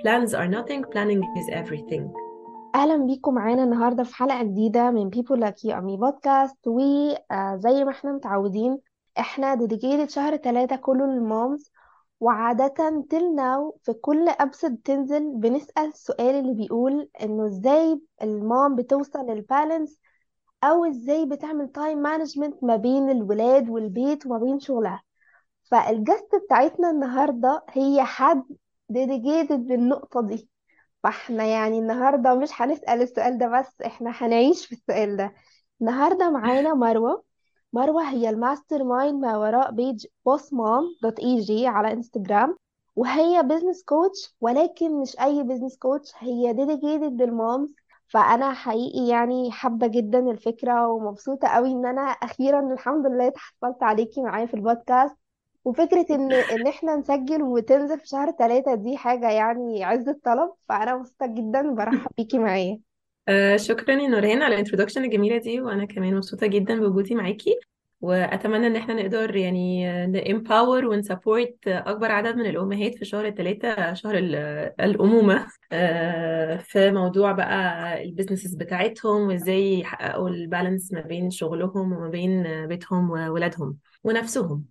Plans are nothing, planning is everything. أهلا بيكم معانا النهاردة في حلقة جديدة من People like you ami بودكاست. وزي ما احنا متعودين احنا dedicated شهر 3 كله للمامز، وعادة till now في كل episode بتنزل بنسأل السؤال اللي بيقول انه ازاي المام بتوصل للبالانس او ازاي بتعمل time management ما بين الولاد والبيت وما بين شغلها. فالجست بتاعتنا النهاردة هي حد dedicated بالنقطة دي، فاحنا يعني النهاردة مش هنسأل السؤال ده بس، احنا هنعيش في السؤال ده. النهاردة معانا مروة هي الماستر مايند ما وراء بيج bossmom.eg على انستجرام، وهي بيزنس كوتش، ولكن مش اي بيزنس كوتش، هي dedicated للمامز. فانا حقيقي يعني حابة جدا الفكرة ومبسوطة قوي ان انا اخيرا الحمد لله اتحصلت عليكي معايا في البودكاست. وفكرة إن إحنا نسجل وتنزل في شهر 3 دي حاجة يعني عز الطلب، فأنا مبسوطة جدا برحب بيكي معايا. شكرا يا نورهان على الانترودكشن الجميلة دي، وأنا كمان مبسوطة جدا بوجودي معاكي، وأتمنى إن إحنا نقدر يعني نempower ونsupport أكبر عدد من الأمهات في شهر 3 شهر الأمومة في موضوع بقى البيزنسز بتاعتهم وإزاي يحققوا البالانس ما بين شغلهم وما بين بيتهم وولادهم ونفسهم.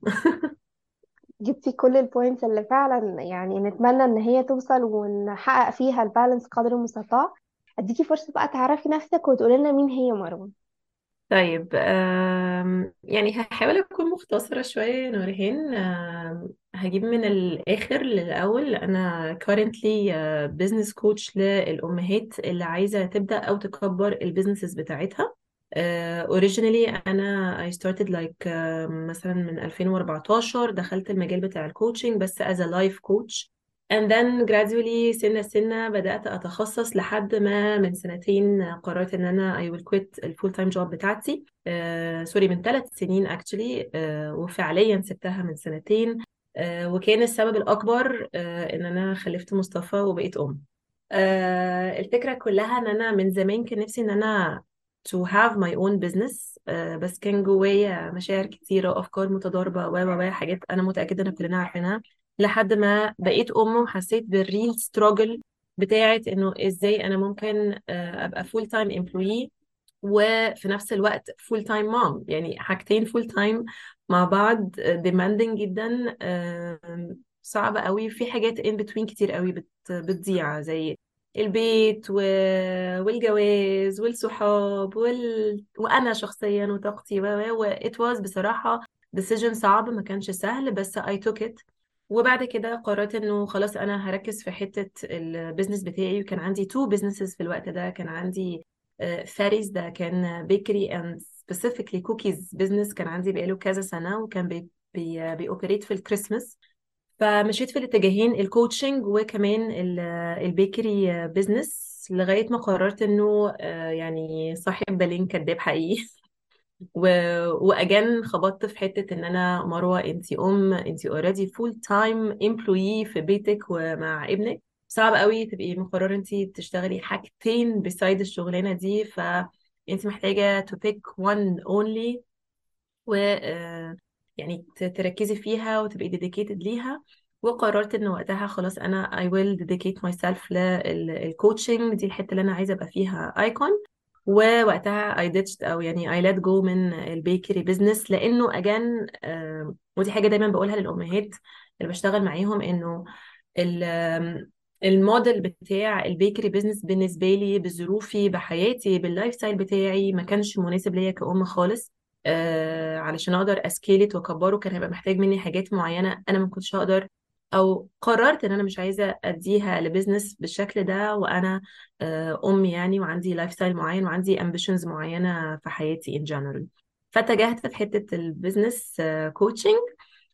جبتي كل البوينتس اللي فعلا يعني نتمنى ان هي توصل ونحقق فيها البالانس قدر المستطاع. اديكي فرصه بقى تعرفي نفسك وتقولي لنا مين هي مروه. طيب يعني هحاول اكون مختصره شويه نورهان، هجيب من الاخر للاول. انا currently business coach للامهات اللي عايزه تبدا او تكبر البيزنسز بتاعتها. Originally I started like مثلا من 2014 دخلت المجال بتاع الكوتشنج بس as a life coach, and then gradually سنة بدأت أتخصص لحد ما من 2 سنين قررت إن أنا I will quit the full-time job بتاعتي. من 3 سنين actually وفعليا سبتها من 2 سنين. وكان السبب الأكبر إن أنا خلفت مصطفى وبقيت أم. الفكرة كلها إن أنا من زمان كان نفسي إن أنا to have my own business، بس كان جوايا مشاعر كتيرة وأفكار متضاربة حاجات أنا متأكدة إن كلنا عارفينها، لحد ما بقيت أم وحسيت بالreal struggle بتاعت إنه إزاي أنا ممكن أبقى full time employee وفي نفس الوقت full time mom، يعني حاجتين full time مع بعض demanding جدا، صعبة قوي، في حاجات in between كتير قوي بتضيع زي البيت والجواز والصحاب وأنا شخصياً وطاقتي it was بصراحة decision صعب، ما كانش سهل، بس I took it. وبعد كده قررت إنه خلاص أنا هركز في حتة البيزنس بتاعي، وكان عندي 2 businesses في الوقت ده. كان عندي فاريز، ده كان bakery and specifically cookies business، كان عندي بقاله كذا سنة وكان بيoperate في الكريسماس. فمشيت في الاتجاهين الكوتشنج وكمان البيكري بيزنس، لغاية ما قررت انه يعني صاحب بالين كداب حقيقي، واجان خبطت في حتة ان انا مروة انتي ام، انتي already full time employee في بيتك ومع ابنك، صعب قوي تبقي مقررة انتي بتشتغلي حاجتين بسايد الشغلانة دي، فانتي محتاجة to pick one only و يعني تركزي فيها وتبقي dedicated ليها. وقررت إن وقتها خلاص أنا I will dedicate myself للcoaching، دي الحتة اللي أنا عايزة أبقى فيها icon. ووقتها I ditched أو يعني I let go من البيكري بيزنس، لأنه أجان ودي حاجة دايما بقولها للأمهات اللي بشتغل معاهم، إنه الموديل بتاع البيكري بيزنس بالنسبة لي بظروفي بحياتي باللايف ستايل بتاعي ما كانش مناسب ليا كأم خالص. علشان اقدر اسكيلت واكبره كان هيبقى محتاج مني حاجات معينه انا ما كنتش هقدر، او قررت ان انا مش عايزه اديها لبزنس بالشكل ده وانا ام يعني، وعندي لايف ستايل معين وعندي امبيشنز معينه في حياتي ان جنرال. فاتجهت في حته البزنس كوتشنج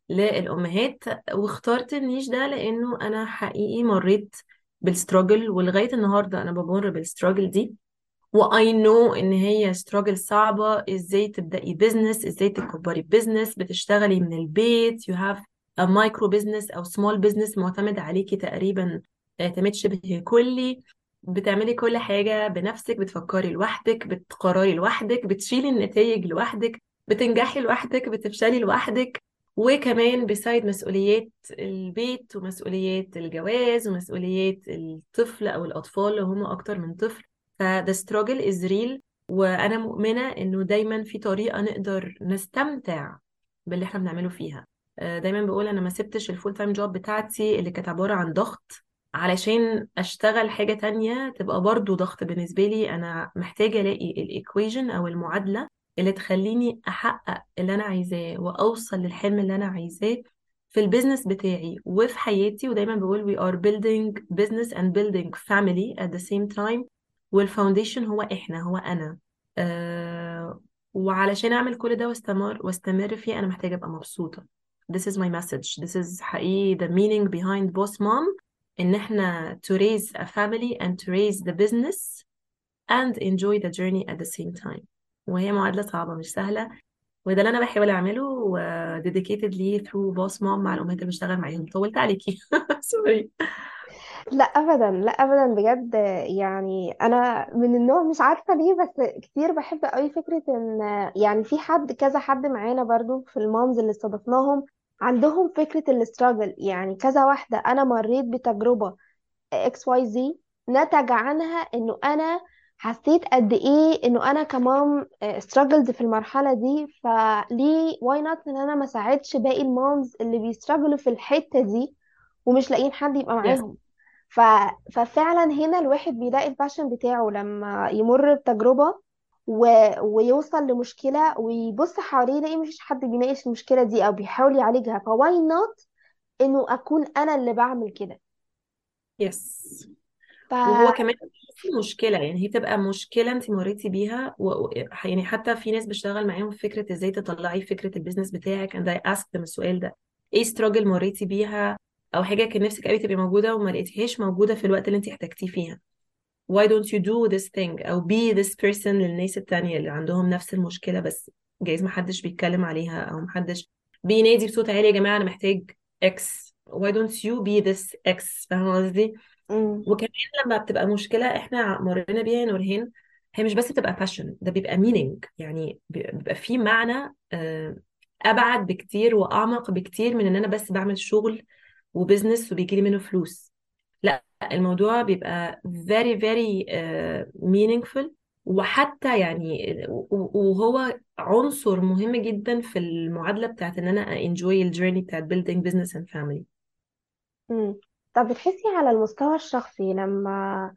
للامهات، واخترت النيش ده لانه انا حقيقي مريت بالستراجل، ولغايه النهارده انا بمر بالستراجل دي، وآي نو إن هي ستراجل صعبة. إزاي تبدأي بيزنس، إزاي تكبري بيزنس، بتشتغلي من البيت، you have a micro business أو small business معتمد عليكي تقريباً اعتماد شبه كلي، بتعملي كل حاجة بنفسك، بتفكري لوحدك، بتقرري لوحدك، بتشيلي النتائج لوحدك، بتنجحي لوحدك، بتفشلي لوحدك، وكمان بسايد مسؤوليات البيت ومسؤوليات الجواز ومسؤوليات الطفل أو الأطفال لو هم أكتر من طفل. فده struggle is real، وأنا مؤمنة إنه دايما في طريقة نقدر نستمتع باللي احنا بنعمله فيها. دايما بقول أنا ما سبتش الفول تايم جوب بتاعتي اللي كانت عبارة عن ضغط علشان أشتغل حاجة تانية تبقى برضو ضغط بالنسبة لي. أنا محتاجة ألاقي الإيكويجن أو المعادلة اللي تخليني أحقق اللي أنا عايزاه وأوصل للحلم اللي أنا عايزاه في البيزنس بتاعي وفي حياتي. ودايما بقول we are building business and building family at the same time، والفاونديشن هو إحنا، هو أنا. وعلشان أعمل كل ده واستمر فيه أنا محتاجة أبقى مبسوطة. This is my message. This is حقيقي the meaning behind Boss Mom، إن إحنا to raise a family and to raise the business and enjoy the journey at the same time. وهي معادلة صعبة مش سهلة، وده اللي أنا بحاول أعمله وديديكيتد ليه through Boss Mom مع الأمهات اللي بشتغل معاهم. طولت عليكي سوري. لا أبدا، لا أبدا بجد. يعني أنا من النوع مش عارفة ليه بس كتير بحب قوي فكرة إن يعني في حد كذا حد معانا برضو في المامز اللي استضفناهم عندهم فكرة الاستراجل. يعني كذا واحدة أنا مريت بتجربة XYZ نتج عنها إنه أنا حسيت قد إيه إنه أنا كمام استراجلد في المرحلة دي، فليه واي نوت إن أنا ما ساعدش باقي المامز اللي بيستراجلوا في الحتة دي ومش لاقيين حد يبقى معاهم. ففعلا هنا الواحد بيلاقي الباشن بتاعه لما يمر بتجربة ويوصل لمشكلة ويبص حواليه ليه مفيش حد بيناقش المشكلة دي أو بيحاول يعالجها، فواي نوت إنه أكون أنا اللي بعمل كده. يس. وهو كمان في مشكلة، يعني هي تبقى مشكلة انت مريتي بيها يعني حتى في ناس بشتغل معاهم فكرة ازاي تطلعي فكرة البيزنس بتاعك، and I asked them السؤال ده، ايه struggle مريتي بيها أو حاجة كان نفسك قوي تبقى موجودة وما لقيتهاش موجودة في الوقت اللي انت احتاجتيه فيها. Why don't you do this thing أو be this person للناس التانية اللي عندهم نفس المشكلة بس جايز محدش بيتكلم عليها أو محدش بينادي بصوت عالي يا جماعة أنا محتاج X. Why don't you be this X؟ فاهمة قصدي؟ وكمان لما بتبقى مشكلة احنا مرينا بيها يا نورهان، هي مش بس بتبقى passion، ده بيبقى meaning، يعني بيبقى فيه معنى أبعد بكتير وأعمق بكتير من إن أنا بس بعمل شغل وبزنس وبيجيلي منه فلوس. لا، الموضوع بيبقى very very meaningful، وحتى يعني وهو عنصر مهم جدا في المعادلة بتاعت ان انا enjoy the journey بتاعت building business and family. طب بتحسي على المستوى الشخصي لما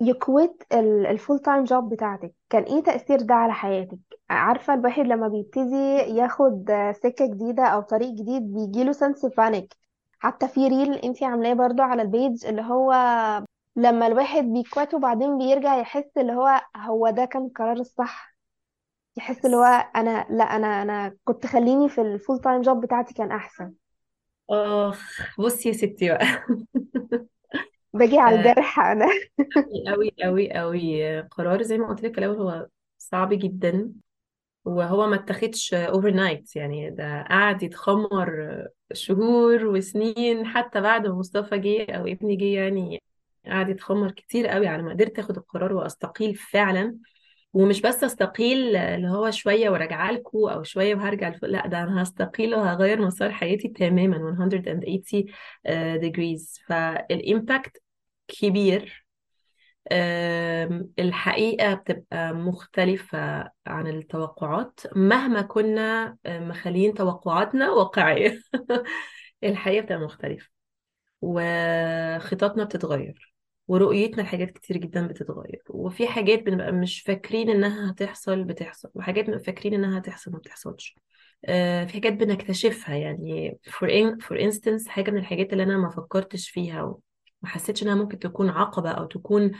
يكويت الفول تايم جوب بتاعتك كان ايه تأثير ده على حياتك؟ عارفة الواحد لما بيبتدي ياخد سكة جديدة او طريق جديد بيجيله sense panic. حتى في ريل انتي عاملاه برضو على البيج اللي هو لما الواحد بيكوت وبعدين بيرجع يحس اللي هو ده كان القرار الصح، يحس اللي هو انا لا انا كنت خليني في الفول تايم جوب بتاعتي كان احسن. بصي يا ستي بقى باجي على الجرح انا قوي قوي قوي. قرار زي ما قلت لك الاول هو صعب جدا، وهو ما اتخذش overnight، يعني ده قاعد يتخمر شهور وسنين. حتى بعد مصطفى جه أو ابني جه، يعني قاعد يتخمر كتير قوي على ما قدرت أخد القرار وأستقيل فعلا. ومش بس أستقيل اللي هو شوية ورجع لكم أو شوية وهرجع لفوق، لا ده أنا هستقيل وهغير مسار حياتي تماما 180 degrees. فالإمباكت كبير الحقيقة، بتبقى مختلفة عن التوقعات مهما كنا مخلين توقعاتنا واقعية الحقيقة بتبقى مختلفة، وخططنا بتتغير ورؤيتنا لحاجات كتير جدا بتتغير، وفي حاجات بنبقى مش فاكرين انها هتحصل بتحصل، وحاجات بنبقى فاكرين انها هتحصل ما بتحصلش. في حاجات بنكتشفها، يعني for instance حاجة من الحاجات اللي انا ما فكرتش فيها ما حسيتش انها ممكن تكون عقبه او تكون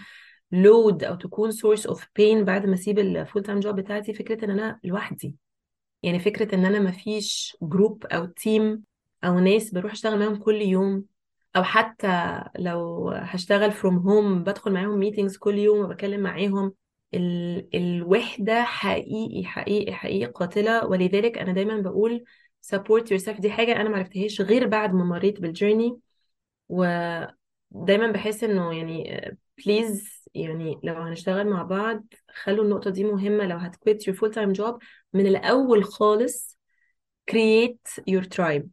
لود او تكون سورس اوف بين بعد ما اسيب الفول تايم جوب بتاعتي، فكره ان انا لوحدي، يعني فكره ان انا ما فيش جروب او تيم او ناس بروح اشتغل معاهم كل يوم، او حتى لو هشتغل فروم هوم بدخل معاهم ميتينجز كل يوم وبكلم معاهم. الوحده حقيقي حقيقي حقيقي قاتله، ولذلك انا دايما بقول سبورت يور سيلف. دي حاجه انا ما عرفتهاش غير بعد ما مريت بالجيرني، و دايما بحس انه يعني بليز، يعني لو هنشتغل مع بعض خلوا النقطة دي مهمة. لو هتكويت your full time job من الأول خالص create your tribe.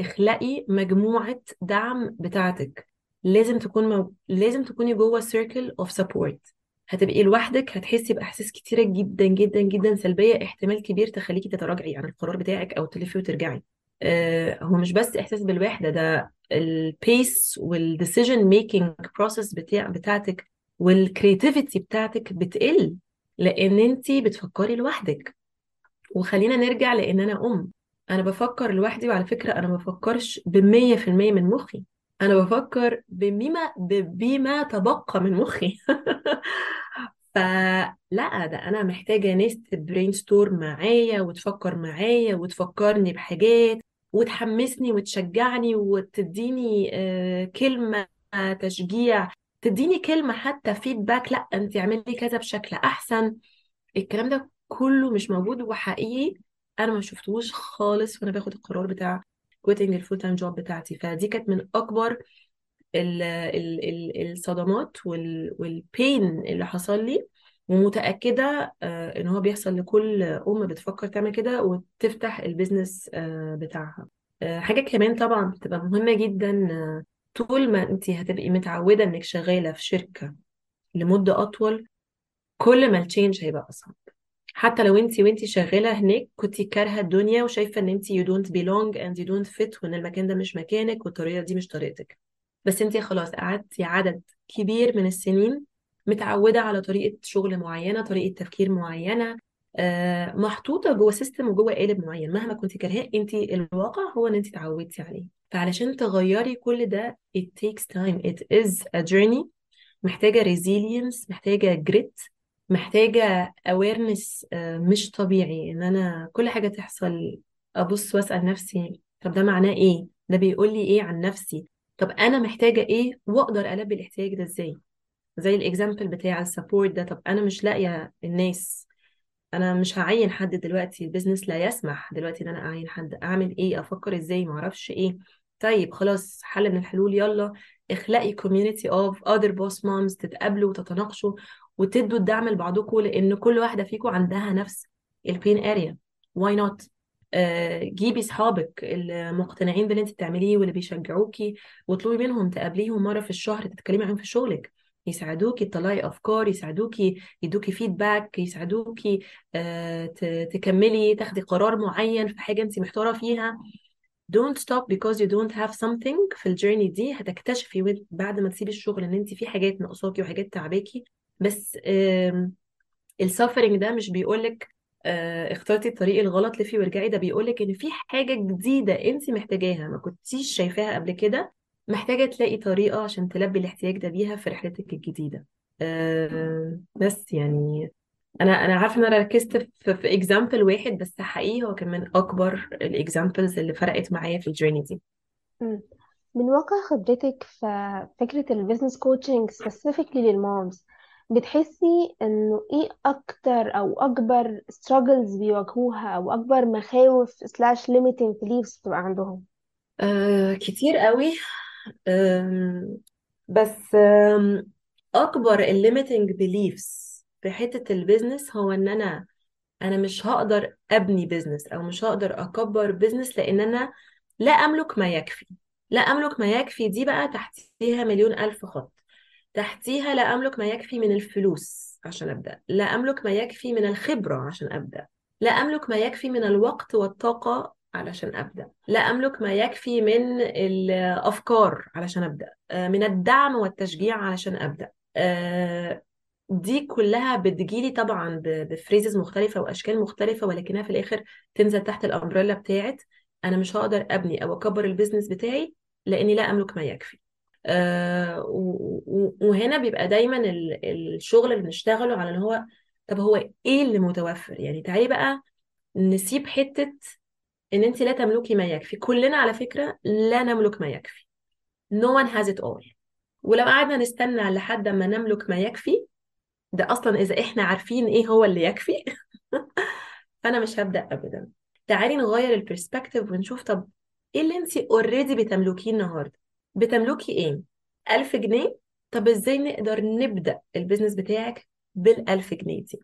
اخلقي مجموعة دعم بتاعتك. لازم تكوني جوه circle of support. هتبقي لوحدك هتحسي بأحاسيس كتيرة جدا جدا جدا سلبية، احتمال كبير تخليكي تتراجعي عن القرار بتاعك أو تلفي وترجعي. هو مش بس إحساس بالوحدة، ده البيس والديسيجن ميكينج بروسس بتاعتك والكرياتيفيتي بتاعتك بتقل، لأن انتي بتفكري لوحدك. وخلينا نرجع، لأن أنا بفكر لوحدي، وعلى فكرة أنا ما بفكرش 100% من مخي، أنا بفكر بما تبقى من مخي. فلا، ده أنا محتاجة ناس تبرينستورم معايا وتفكر معايا وتفكرني بحاجات وتحمسني وتشجعني وتديني كلمة تشجيع، تديني كلمة حتى فيدباك، لا أنت عملي كذا بشكل أحسن. الكلام ده كله مش موجود، وحقيقي أنا ما شفتوش خالص وأنا باخد القرار بتاع quitting الفول تايم جوب بتاعتي. فدي كانت من أكبر الصدمات والبين اللي حصل لي، ومتأكدة إن هو بيحصل لكل بتفكر تعمل كده وتفتح البيزنس بتاعها. حاجة كمان طبعا بتبقى مهمة جدا، طول ما أنت هتبقي متعودة إنك شغالة في شركة لمدة أطول، كل ما التشينج هيبقى أصعب. حتى لو انت شغاله هناك كنتي كارهه الدنيا وشايفه ان انت you don't belong and you don't fit، وان المكان ده مش مكانك والطريقه دي مش طريقتك، بس انت خلاص قعدتي عدد كبير من السنين متعوده على طريقه شغل معينه، طريقه تفكير معينه، محطوطه جوه سيستم وجوه قالب معين. مهما كنتي كارهاه، انت الواقع هو ان انت اتعودتي عليه. فعلشان تغيري كل ده it takes time، it is a journey، محتاجه resilience، محتاجه grit، محتاجة awareness مش طبيعي. ان انا كل حاجة تحصل ابص واسأل نفسي طب ده معناه ايه، ده بيقول لي ايه عن نفسي، طب انا محتاجة ايه واقدر البي الاحتياج ده ازاي. زي الاكزامبل بتاع السبورت ده، طب انا مش لاقية الناس، انا مش هعين حد دلوقتي، البيزنس لا يسمح دلوقتي ان انا اعين حد، اعمل ايه، افكر ازاي، معرفش ايه. طيب خلاص، حل من الحلول، يلا اخلقي community of other boss moms، تتقابلوا وتتناقشوا وتدوا الدعم لبعضكم، لان كل واحده فيكم عندها نفس البين اريا. واي نوت، جيبي اصحابك المقتنعين باللي انت بتعمليه واللي بيشجعوكي وطلبي منهم، تقابليهم مره في الشهر تتكلمي عنهم في شغلك، يساعدوكي تطلعي افكار، يساعدوكي يدوكي فيدباك، يساعدوكي تكملي تاخدي قرار معين في حاجه انت محتاره فيها. don't stop because you don't have something. في الجيرني دي هتكتشفي بعد ما تسيبي الشغل ان انت في حاجات ناقصاكي وحاجات تعباكي، بس السافرينج ده مش بيقولك اخترتي الطريق الغلط لفي ورجعي، ده بيقولك ان في حاجة جديدة انت محتاجاها ما كنتيش شايفاها قبل كده، محتاجة تلاقي طريقة عشان تلبي الاحتياج ده بيها في رحلتك الجديدة. بس يعني انا عارفة ان انا ركزت في اكزامبل واحد، بس حقيقي هو كان من اكبر الاكزامبلز اللي فرقت معايا في الجيرني دي. من واقع خبرتك في فكرة البيزنس كوتشنج سبيسيفيكلي للمامز، بتحسي انه ايه اكتر او اكبر struggles بيواجهوها او اكبر مخاوف slash limiting beliefs بتبقى عندهم؟ كتير قوي. بس اكبر limiting beliefs في حتة البيزنس هو ان انا مش هقدر ابني بيزنس او مش هقدر اكبر بيزنس، لان انا لا املك ما يكفي. دي بقى تحتيها مليون الف خط، تحتيها لا أملك ما يكفي من الفلوس عشان أبدأ، لا أملك ما يكفي من الخبرة عشان أبدأ، لا أملك ما يكفي من الوقت والطاقة علشان أبدأ، لا أملك ما يكفي من الأفكار علشان أبدأ، من الدعم والتشجيع علشان أبدأ. دي كلها بتجيلي طبعا بفريزز مختلفة وأشكال مختلفة، ولكنها في الآخر تنزل تحت الأمبريلا بتاعت أنا مش هقدر أبني أو أكبر البيزنس بتاعي لأني لا أملك ما يكفي. وهنا بيبقى دايما الشغل اللي بنشتغله على ان هو طب هو ايه اللي متوفر. يعني تعالي بقى نسيب حتة ان انت لا تملكي ما يكفي، كلنا على فكرة لا نملك ما يكفي، no one has it all. ولو قعدنا نستنى لحد ما نملك ما يكفي ده اصلا، اذا احنا عارفين ايه هو اللي يكفي فانا مش هبدأ ابدا. تعالي نغير البرسبكتيف ونشوف طب ايه اللي انت already بتملكيه النهاردة، بتملكي ايه؟ 1000 جنيه، طب ازاي نقدر نبدأ البيزنس بتاعك بال1000 جنيه دي؟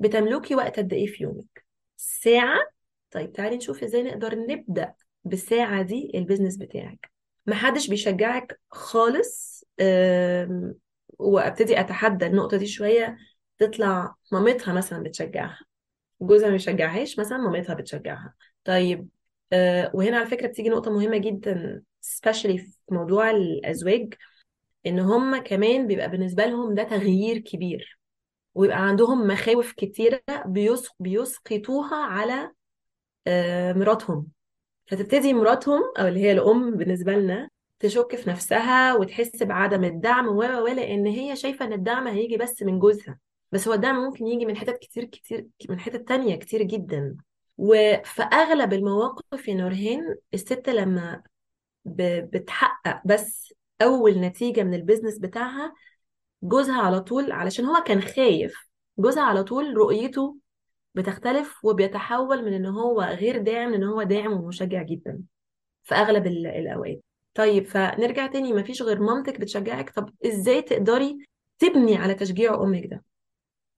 بتملكي وقت قد ايه في يومك؟ ساعة طيب تعالي نشوف ازاي نقدر نبدأ بالساعة دي البيزنس بتاعك. محدش بيشجعك خالص. وابتدي اتحدى النقطة دي شوية. تطلع مامتها مثلا بتشجعها، جوزها ما بيشجعهاش مثلا، مامتها بتشجعها. طيب وهنا على فكرة بتيجي نقطة مهمة جدا especially في موضوع الأزواج، ان هم كمان بيبقى بالنسبة لهم ده تغيير كبير، ويبقى عندهم مخاوف كتيرة بيسقطوها على مراتهم. فتبتدي مراتهم او اللي هي الام بالنسبة لنا تشك في نفسها وتحس بعدم الدعم، ولا ان هي شايفة ان الدعم هيجي بس من جوزها بس. هو الدعم ممكن يجي من حتت كتير كتير، من حتت تانية كتير جدا. وفي اغلب المواقف يا نورهان، الست لما بتحقق بس اول نتيجة من البيزنس بتاعها، جوزها على طول، علشان هو كان خايف، جوزها على طول رؤيته بتختلف وبيتحول من ان هو غير داعم لان هو داعم ومشجع جدا في اغلب الاوقات. طيب فنرجع تاني، مفيش غير مامتك بتشجعك. طب ازاي تقدري تبني على تشجيع امك ده؟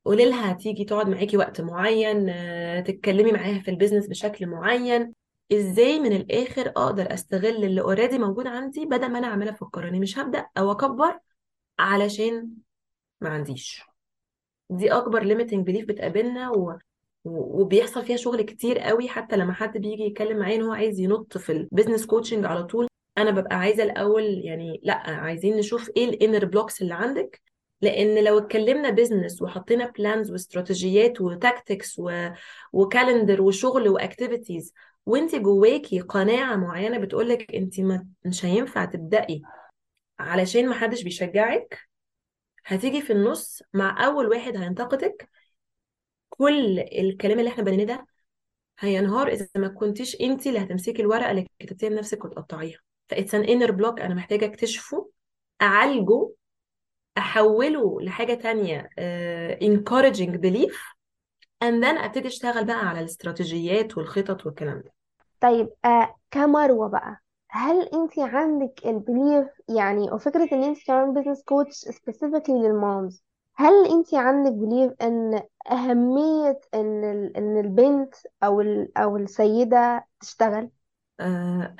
قولي لها تيجي تقعد معاكي وقت معين، تتكلمي معاها في البيزنس بشكل معين. ازاي من الاخر اقدر استغل اللي اوريدي موجود عندي بدل ما انا اعملها في القراني، مش هبدا او اكبر علشان ما عنديش. دي اكبر ليميتنج بليف بتقابلنا وبيحصل فيها شغل كتير قوي. حتى لما حد بيجي يتكلم معايا ان هو عايز ينط في البيزنس كوتشنج على طول، انا ببقى عايزه الاول يعني لا، عايزين نشوف ايه الانر بلوكس اللي عندك، لان لو اتكلمنا بيزنس وحطينا بلانز واستراتيجيات وتاكتكس وكالندر وشغل واكتيفيتيز، وانت جواكي قناعه معينه بتقولك انت مش هينفع تبداي علشان ما حدش بيشجعك، هتيجي في النص مع اول واحد هينتقدك، كل الكلام اللي احنا بنيناه ده هينهار اذا ما كنتيش انت اللي هتمسكي الورقه اللي كتبتيها لنفسك وتقطعيها. فايتس ان انر بلوك انا محتاجه اكتشفه، اعالجه، احوله لحاجه تانية encouraging belief، and then ابتدي اشتغل بقى على الاستراتيجيات والخطط والكلام ده. طيب كمروه بقى، هل انت عندك البليف يعني، وفكره ان انت كمان بزنس كوتش سبيسيفيكلي للمامز، هل انت عندك بليف ان اهميه ان البنت او السيده تشتغل؟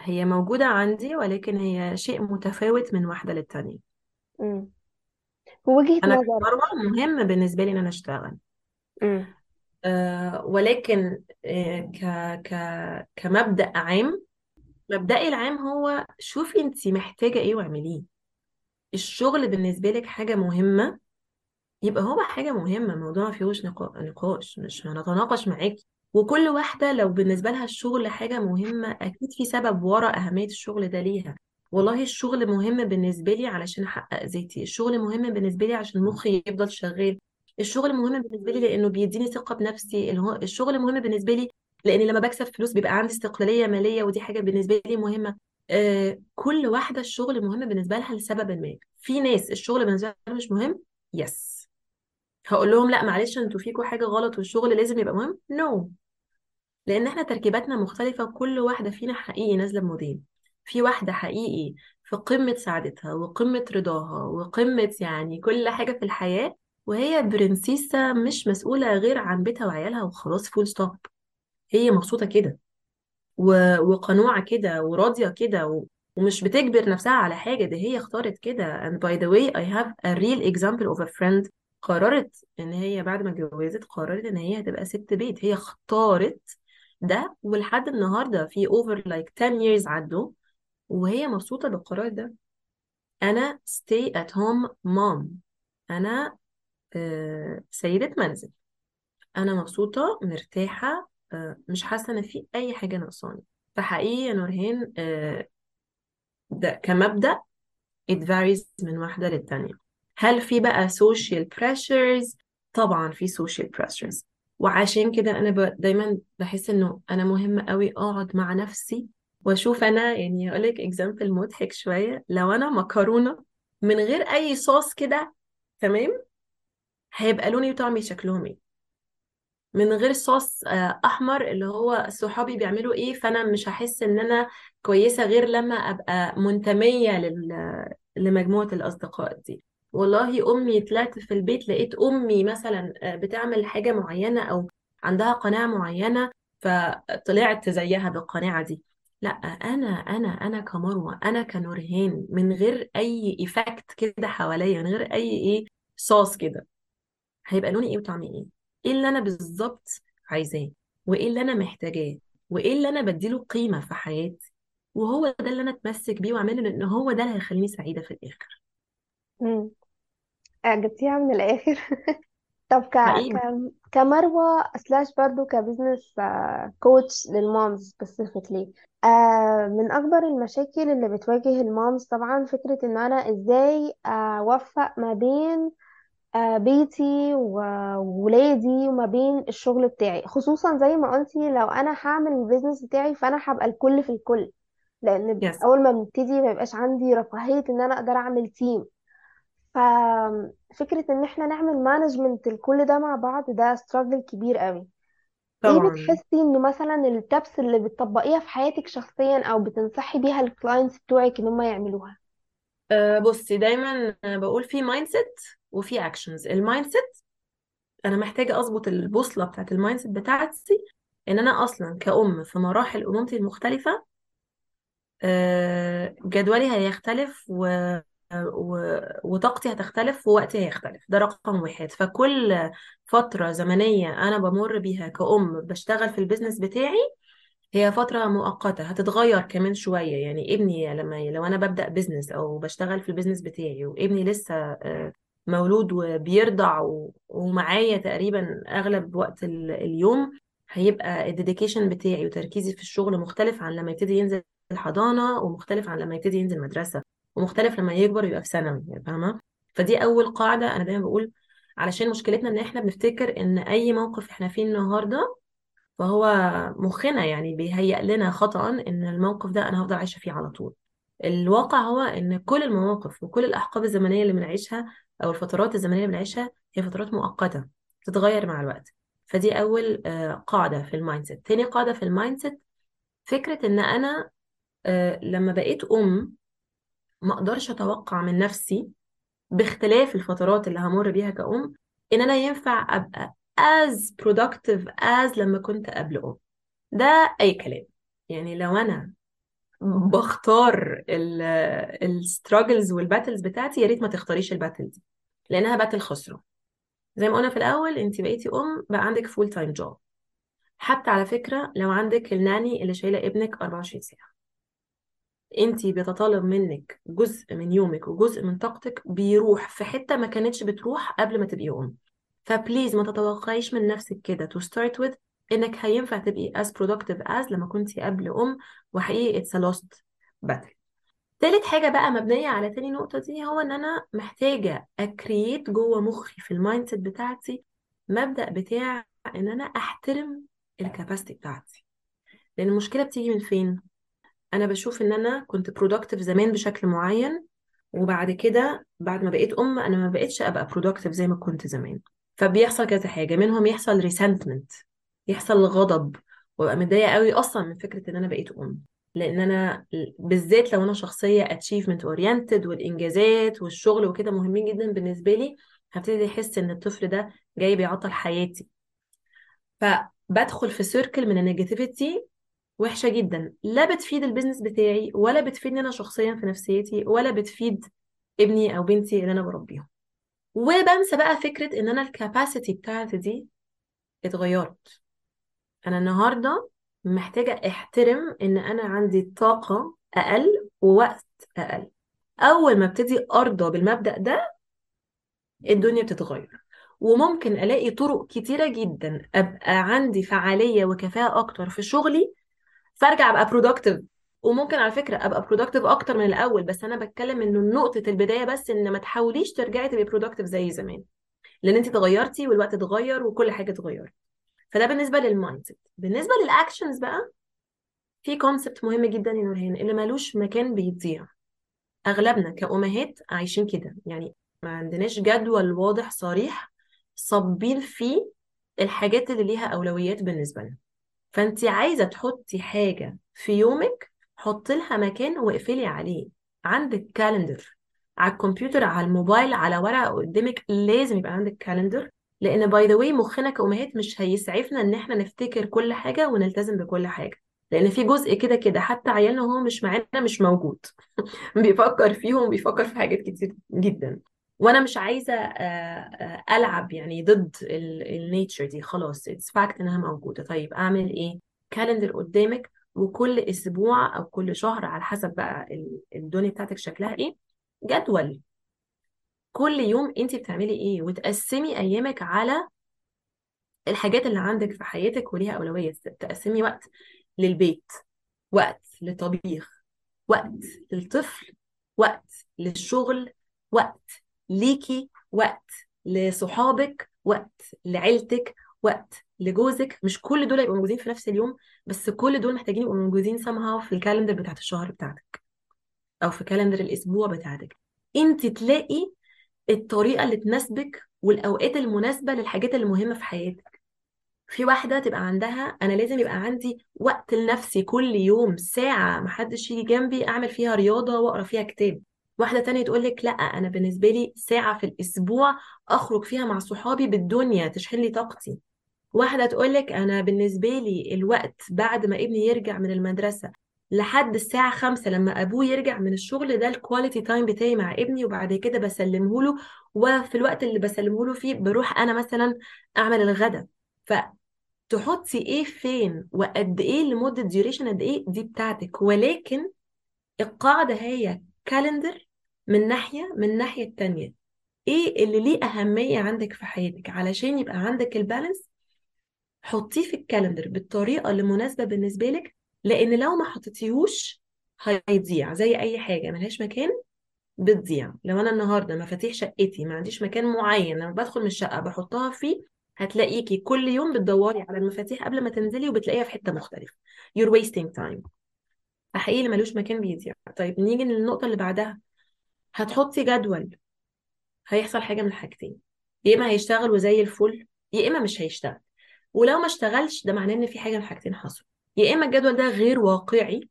هي موجوده عندي، ولكن هي شيء متفاوت من واحده للتانيه. وجهه انا مروه مهم بالنسبه لي ان انا اشتغل، ولكن كمبدا عام، مبدأي العام هو شوفي انتي محتاجة ايه واعمليه. الشغل بالنسبة لك حاجة مهمة، يبقى هو حاجة مهمة، الموضوع ما فيهوش نقاش، مش هنتناقش معاكي. وكل واحدة لو بالنسبة لها الشغل حاجة مهمة، اكيد في سبب وراء اهمية الشغل ده ليها. والله الشغل مهم بالنسبة لي علشان احقق ذاتي، الشغل مهم بالنسبة لي علشان مخي يفضل شغال، الشغل مهم بالنسبة لي لانه بيديني ثقة بنفسي، الشغل مهم بالنسبة لي لأن لما بكسب فلوس بيبقى عندي استقلالية مالية، ودي حاجة بالنسبة لي مهمة. كل واحدة الشغل مهم بالنسبة لها لسبب ما. في ناس الشغل بالنسبة لها مش مهم، يس هقول لهم لا معلش انتوا فيكوا حاجة غلط والشغل لازم يبقى مهم، نو، لأن احنا تركيباتنا مختلفة، وكل واحدة فينا حقيقي نازلة بموديل. في واحدة حقيقي في قمة سعادتها وقمة رضاها وقمة يعني كل حاجة في الحياة، وهي برنسيسة مش مسؤولة غير عن بيتها وعيالها وخلاص، فول ستوب، هي مبسوطه كده وقنوعه كده وراضيه كده ومش بتجبر نفسها على حاجه، ده هي اختارت كده. and by the way I have a real example of a friend قررت ان هي بعد ما اتجوزت قررت ان هي هتبقى ست بيت، هي اختارت ده، ولحد النهارده في over like 10 years عدوا وهي مبسوطه بالقرار ده. انا stay at home mom، انا سيده منزل، انا مبسوطه مرتاحه، مش حاسه ان في اي حاجه ناقصاني. فحقيقي يا نورهان ده كمبدا it varies من واحده للتانيه. هل في بقى social pressures؟ طبعا في social pressures، وعشان كده انا دايما بحس انه انا مهمه قوي اقعد مع نفسي واشوف. انا يعني هقول لك اكزامبل مضحك شويه، لو انا مكرونه من غير اي صوص كده تمام، هيبقى لوني وطعمي شكلهم ايه؟ من غير صوص احمر اللي هو صحابي بيعملوا ايه، فانا مش هحس ان انا كويسه غير لما ابقى منتميه لمجموعه الاصدقاء دي. والله امي طلعت في البيت لقيت امي مثلا بتعمل حاجه معينه او عندها قناعه معينه، فطلعت زيها بالقناعة دي. لا انا كمروة، انا كنورهان، من غير اي ايفكت كده حواليا، من غير اي ايه صوص كده، هيبقى لوني ايه وطعمي ايه، ايه اللي انا بالظبط عايزاه، وايه اللي انا محتاجاه، وايه اللي انا بديله قيمة في حياتي، وهو ده اللي انا اتمسك بيه واعمله، لان هو ده اللي هيخليني سعيدة في الاخر. مم. جبتيها من الاخر. طب حقيقي. كمروة سلاش برضو كبزنس كوتش للمامز سبيسيفيكلي، من اكبر المشاكل اللي بتواجه المامز طبعا فكرة ان انا ازاي اوفق ما بين بيتي وولادي وما بين الشغل بتاعي، خصوصا زي ما قلتي لو انا هعمل البيزنس بتاعي فانا هبقى الكل في الكل، لان يس اول ما بنبتدي ما يبقاش عندي رفاهية ان انا اقدر اعمل تيم. ففكرة ان احنا نعمل مانجمنت لكل ده مع بعض ده ستراجل كبير قوي. ايه طبعا. بتحسي انه مثلا التبس اللي بتطبقيها في حياتك شخصيا او بتنصحي بيها الكلاينتس بتوعك ان هم يعملوها؟ بصي، دايما بقول في مايند سيت وفي اكشنز. المايند سيت انا محتاجه اظبط البوصله بتاعت المايند سيت بتاعتي، ان انا اصلا كأم في مراحل امومتي المختلفه جدولي هيختلف وطاقتي هتختلف ووقتي هيختلف، ده رقم واحد. فكل فترة زمنية أنا بمر بيها كأم بشتغل في البيزنس بتاعي هي فترة مؤقتة، هتتغير كمان شوية. يعني ابني لو أنا ببدأ بيزنس أو بشتغل في البيزنس بتاعي وابني لسه مولود وبيرضع ومعايا تقريبا أغلب وقت اليوم، هيبقى الديديكيشن بتاعي وتركيزي في الشغل مختلف عن لما يبتدي ينزل الحضانة، ومختلف عن لما يبتدي ينزل مدرسة، ومختلف لما يكبر يبقى في ثانوي، يعني فاهمه. فدي اول قاعده انا دايما بقول، علشان مشكلتنا ان احنا بنفتكر ان اي موقف احنا فيه النهارده فهو مخنا يعني بيهيئ لنا خطأ ان الموقف ده انا هفضل عايشه فيه على طول. الواقع هو ان كل المواقف وكل الاحقاب الزمنيه اللي بنعيشها او الفترات الزمنيه اللي بنعيشها هي فترات مؤقته بتتغير مع الوقت. فدي اول قاعده في المايند سيت. تاني قاعده في المايند سيت، فكره ان انا لما بقيت ما اقدرش اتوقع من نفسي باختلاف الفترات اللي همر بيها كأم ان انا ينفع ابقى as productive as لما كنت قبل ام. ده اي كلام، يعني لو انا بختار الستراجلز والباتلز بتاعتي، يا ريت ما تختاريش الباتل دي لانها باتل خسرة. زي ما قلنا في الاول، انت بقيتي ام، بقى عندك فول تايم جوب. حتى على فكرة لو عندك الناني اللي شايلة ابنك 24 ساعة، انتي بيتطلب منك جزء من يومك وجزء من طاقتك بيروح في حتة ما كانتش بتروح قبل ما تبقي ام. فبليز ما تتوقعيش من نفسك كده to start with انك هينفع تبقي as productive as لما كنتي قبل ام، وحقيقي it's a lost battle. تالت حاجة بقى مبنية على تاني نقطة دي، هو ان انا محتاجة اكرييت جوه مخي في المايند سيت بتاعتي مبدأ بتاع ان انا احترم الكاباسيتي بتاعتي. لان المشكلة بتيجي من فين؟ انا بشوف ان انا كنت productive زمان بشكل معين، وبعد كده بعد ما بقيت ام انا ما بقيتش ابقى productive زي ما كنت زمان. فبيحصل كذا حاجه، منهم يحصل resentment، يحصل غضب، وابقى متضايقه قوي اصلا من فكره ان انا بقيت ام، لان انا بالذات لو انا شخصيه achievement oriented والانجازات والشغل وكده مهمين جدا بالنسبه لي، هبتدي احس ان الطفل ده جاي بيعطل حياتي. فبدخل في سيركل من النيجاتيفيتي وحشة جدا، لا بتفيد البيزنس بتاعي ولا بتفيدني أنا شخصيا في نفسيتي ولا بتفيد ابني أو بنتي اللي أنا بربيهم. وبنسى بقى فكرة إن أنا الكاباسيتي بتاعتي دي اتغيرت، أنا النهاردة محتاجة احترم إن أنا عندي طاقة أقل ووقت أقل. أول ما ابتدي أرضى بالمبدأ ده الدنيا بتتغير، وممكن ألاقي طرق كتيرة جدا أبقى عندي فعالية وكفاءة أكتر في شغلي، فارجع ابقى productive. وممكن على فكره ابقى productive اكتر من الاول، بس انا بتكلم انه نقطه البدايه بس، ان ما تحاوليش ترجعي تبقي productive زي زمان، لان انت اتغيرتي والوقت اتغير وكل حاجه اتغيرت. فده بالنسبه للمايندسيت. بالنسبه للاكشنز بقى، في كونسبت مهم جدا يا نورهان، اللي مالوش مكان بيضيع. اغلبنا كأمهات عايشين كده، يعني ما عندناش جدول واضح صريح صابين فيه الحاجات اللي ليها اولويات بالنسبه لنا. فانتي عايزة تحطي حاجة في يومك، حط لها مكان واقفلي عليه. عندك كالندر على الكمبيوتر، على الموبايل، على ورقة قدامك، لازم يبقى عندك كالندر لان باي ذا واي مخنا كأمهات مش هيسعفنا ان احنا نفتكر كل حاجه ونلتزم بكل حاجه، لان في جزء كده كده حتى عيالنا وهو مش معانا مش موجود بيفكر فيهم، بيفكر في حاجات كتير جدا. وانا مش عايزه العب يعني ضد النيتشر دي، خلاص اتس فاكت انها موجوده. طيب اعمل ايه؟ كالندر قدامك، وكل اسبوع او كل شهر على حسب بقى الدنيا بتاعتك شكلها ايه، جدول كل يوم انت بتعملي ايه، وتقسمي ايامك على الحاجات اللي عندك في حياتك وليها اولويه. تقسمي وقت للبيت، وقت للطبيخ، وقت للطفل، وقت للشغل، وقت ليكي، وقت لصحابك، وقت لعيلتك، وقت لجوزك. مش كل دول هيبقوا موجودين في نفس اليوم، بس كل دول محتاجين يبقوا موجودين somehow في الكالندر بتاعت الشهر بتاعتك او في كالندر الاسبوع بتاعتك. انت تلاقي الطريقه اللي تناسبك والاوقات المناسبه للحاجات المهمه في حياتك. في واحده تبقى عندها انا لازم يبقى عندي وقت لنفسي كل يوم ساعه محدش يجي جنبي اعمل فيها رياضه واقرا فيها كتاب. واحده تانية تقولك لا انا بالنسبه لي ساعه في الاسبوع اخرج فيها مع صحابي بالدنيا تشحن لي طاقتي. واحده تقولك انا بالنسبه لي الوقت بعد ما ابني يرجع من المدرسه لحد الساعه 5 لما ابوه يرجع من الشغل ده الكواليتي تايم بتاعي مع ابني، وبعد كده بسلمه له، وفي الوقت اللي بسلمه له فيه بروح انا مثلا اعمل الغدا. فتحطي ايه فين وقد ايه لمده ديوريشن قد ايه دي بتاعتك. ولكن القاعده هي كالندر من ناحيه، من الناحيه الثانيه ايه اللي ليه اهميه عندك في حياتك علشان يبقى عندك البالانس. حطيه في الكالندر بالطريقه اللي مناسبه بالنسبه لك، لان لو ما حطيتيهوش هيضيع زي اي حاجه ملهاش مكان بتضيع. لو انا النهارده مفاتيح شقتي ما عنديش مكان معين لما بدخل من الشقه بحطها فيه، هتلاقيكي كل يوم بتدوري على المفاتيح قبل ما تنزلي وبتلاقيها في حته مختلفه. you're wasting time. فحقيقي اللي ملوش مكان بيضيع. طيب نيجي للنقطه اللي بعدها، هتحطي جدول. هيحصل حاجه من الحاجتين، يا اما هيشتغل وزي الفل، يا اما مش هيشتغل. ولو ما اشتغلش ده معناه ان في حاجه من الحاجتين حصل، يا اما الجدول ده غير واقعي،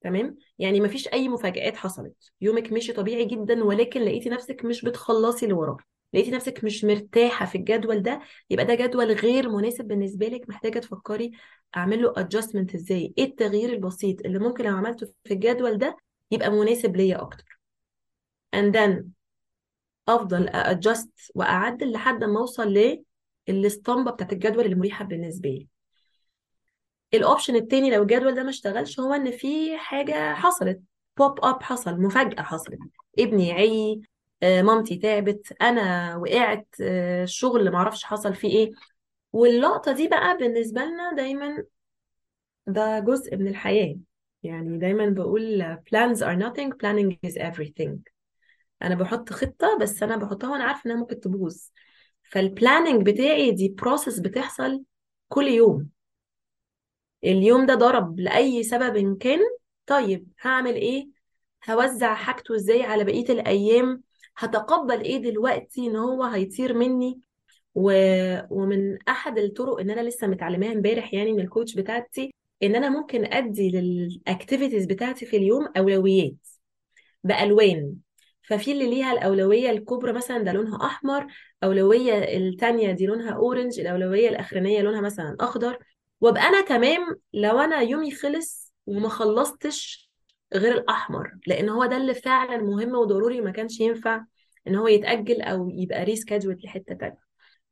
تمام؟ يعني مفيش اي مفاجآت حصلت، يومك ماشي طبيعي جدا ولكن لقيتي نفسك مش بتخلصي اللي وراه، لقيتي نفسك مش مرتاحه في الجدول ده، يبقى ده جدول غير مناسب بالنسبه لك. محتاجه تفكري اعمل له ادجستمنت ازاي، ايه التغيير البسيط اللي ممكن لو عملته في الجدول ده يبقى مناسب ليا اكتر. and then افضل ادجست واعدل لحد ما اوصل للاسطمبه بتاعت الجدول المريحه بالنسبه لي. الاوبشن التاني لو الجدول ده ما اشتغلش، هو ان في حاجه حصلت، بوب اب حصل، مفاجاه حصلت، ابني عي، مامتي تعبت، انا وقعت، الشغل ما اعرفش حصل فيه ايه. واللقطه دي بقى بالنسبه لنا دايما ده جزء من الحياه. يعني دايما بقول plans are nothing, planning is everything. انا بحط خطه بس انا بحطها وانا عارفه انها ممكن تبوظ. فالبلاننج بتاعي دي بروسس بتحصل كل يوم. اليوم ده ضرب لاي سبب كان، طيب هعمل ايه، هوزع حاجته ازاي على بقيه الايام، هتقبل ايه دلوقتي ان هو هيطير مني. ومن احد الطرق ان انا لسه متعلماها امبارح يعني من الكوتش بتاعتي، ان انا ممكن ادي للاكتيفيتيز بتاعتي في اليوم اولويات بالوان. ففي اللي ليها الأولوية الكبرى مثلا ده لونها أحمر، أولوية التانية دي لونها أورنج، الأولوية الأخرانية لونها مثلا أخضر. وابقى أنا تمام لو أنا يومي خلص وما خلصتش غير الأحمر، لأن هو ده اللي فعلا مهم وضروري وما كانش ينفع إن هو يتأجل أو يبقى ريسكادجول لحتة تانية.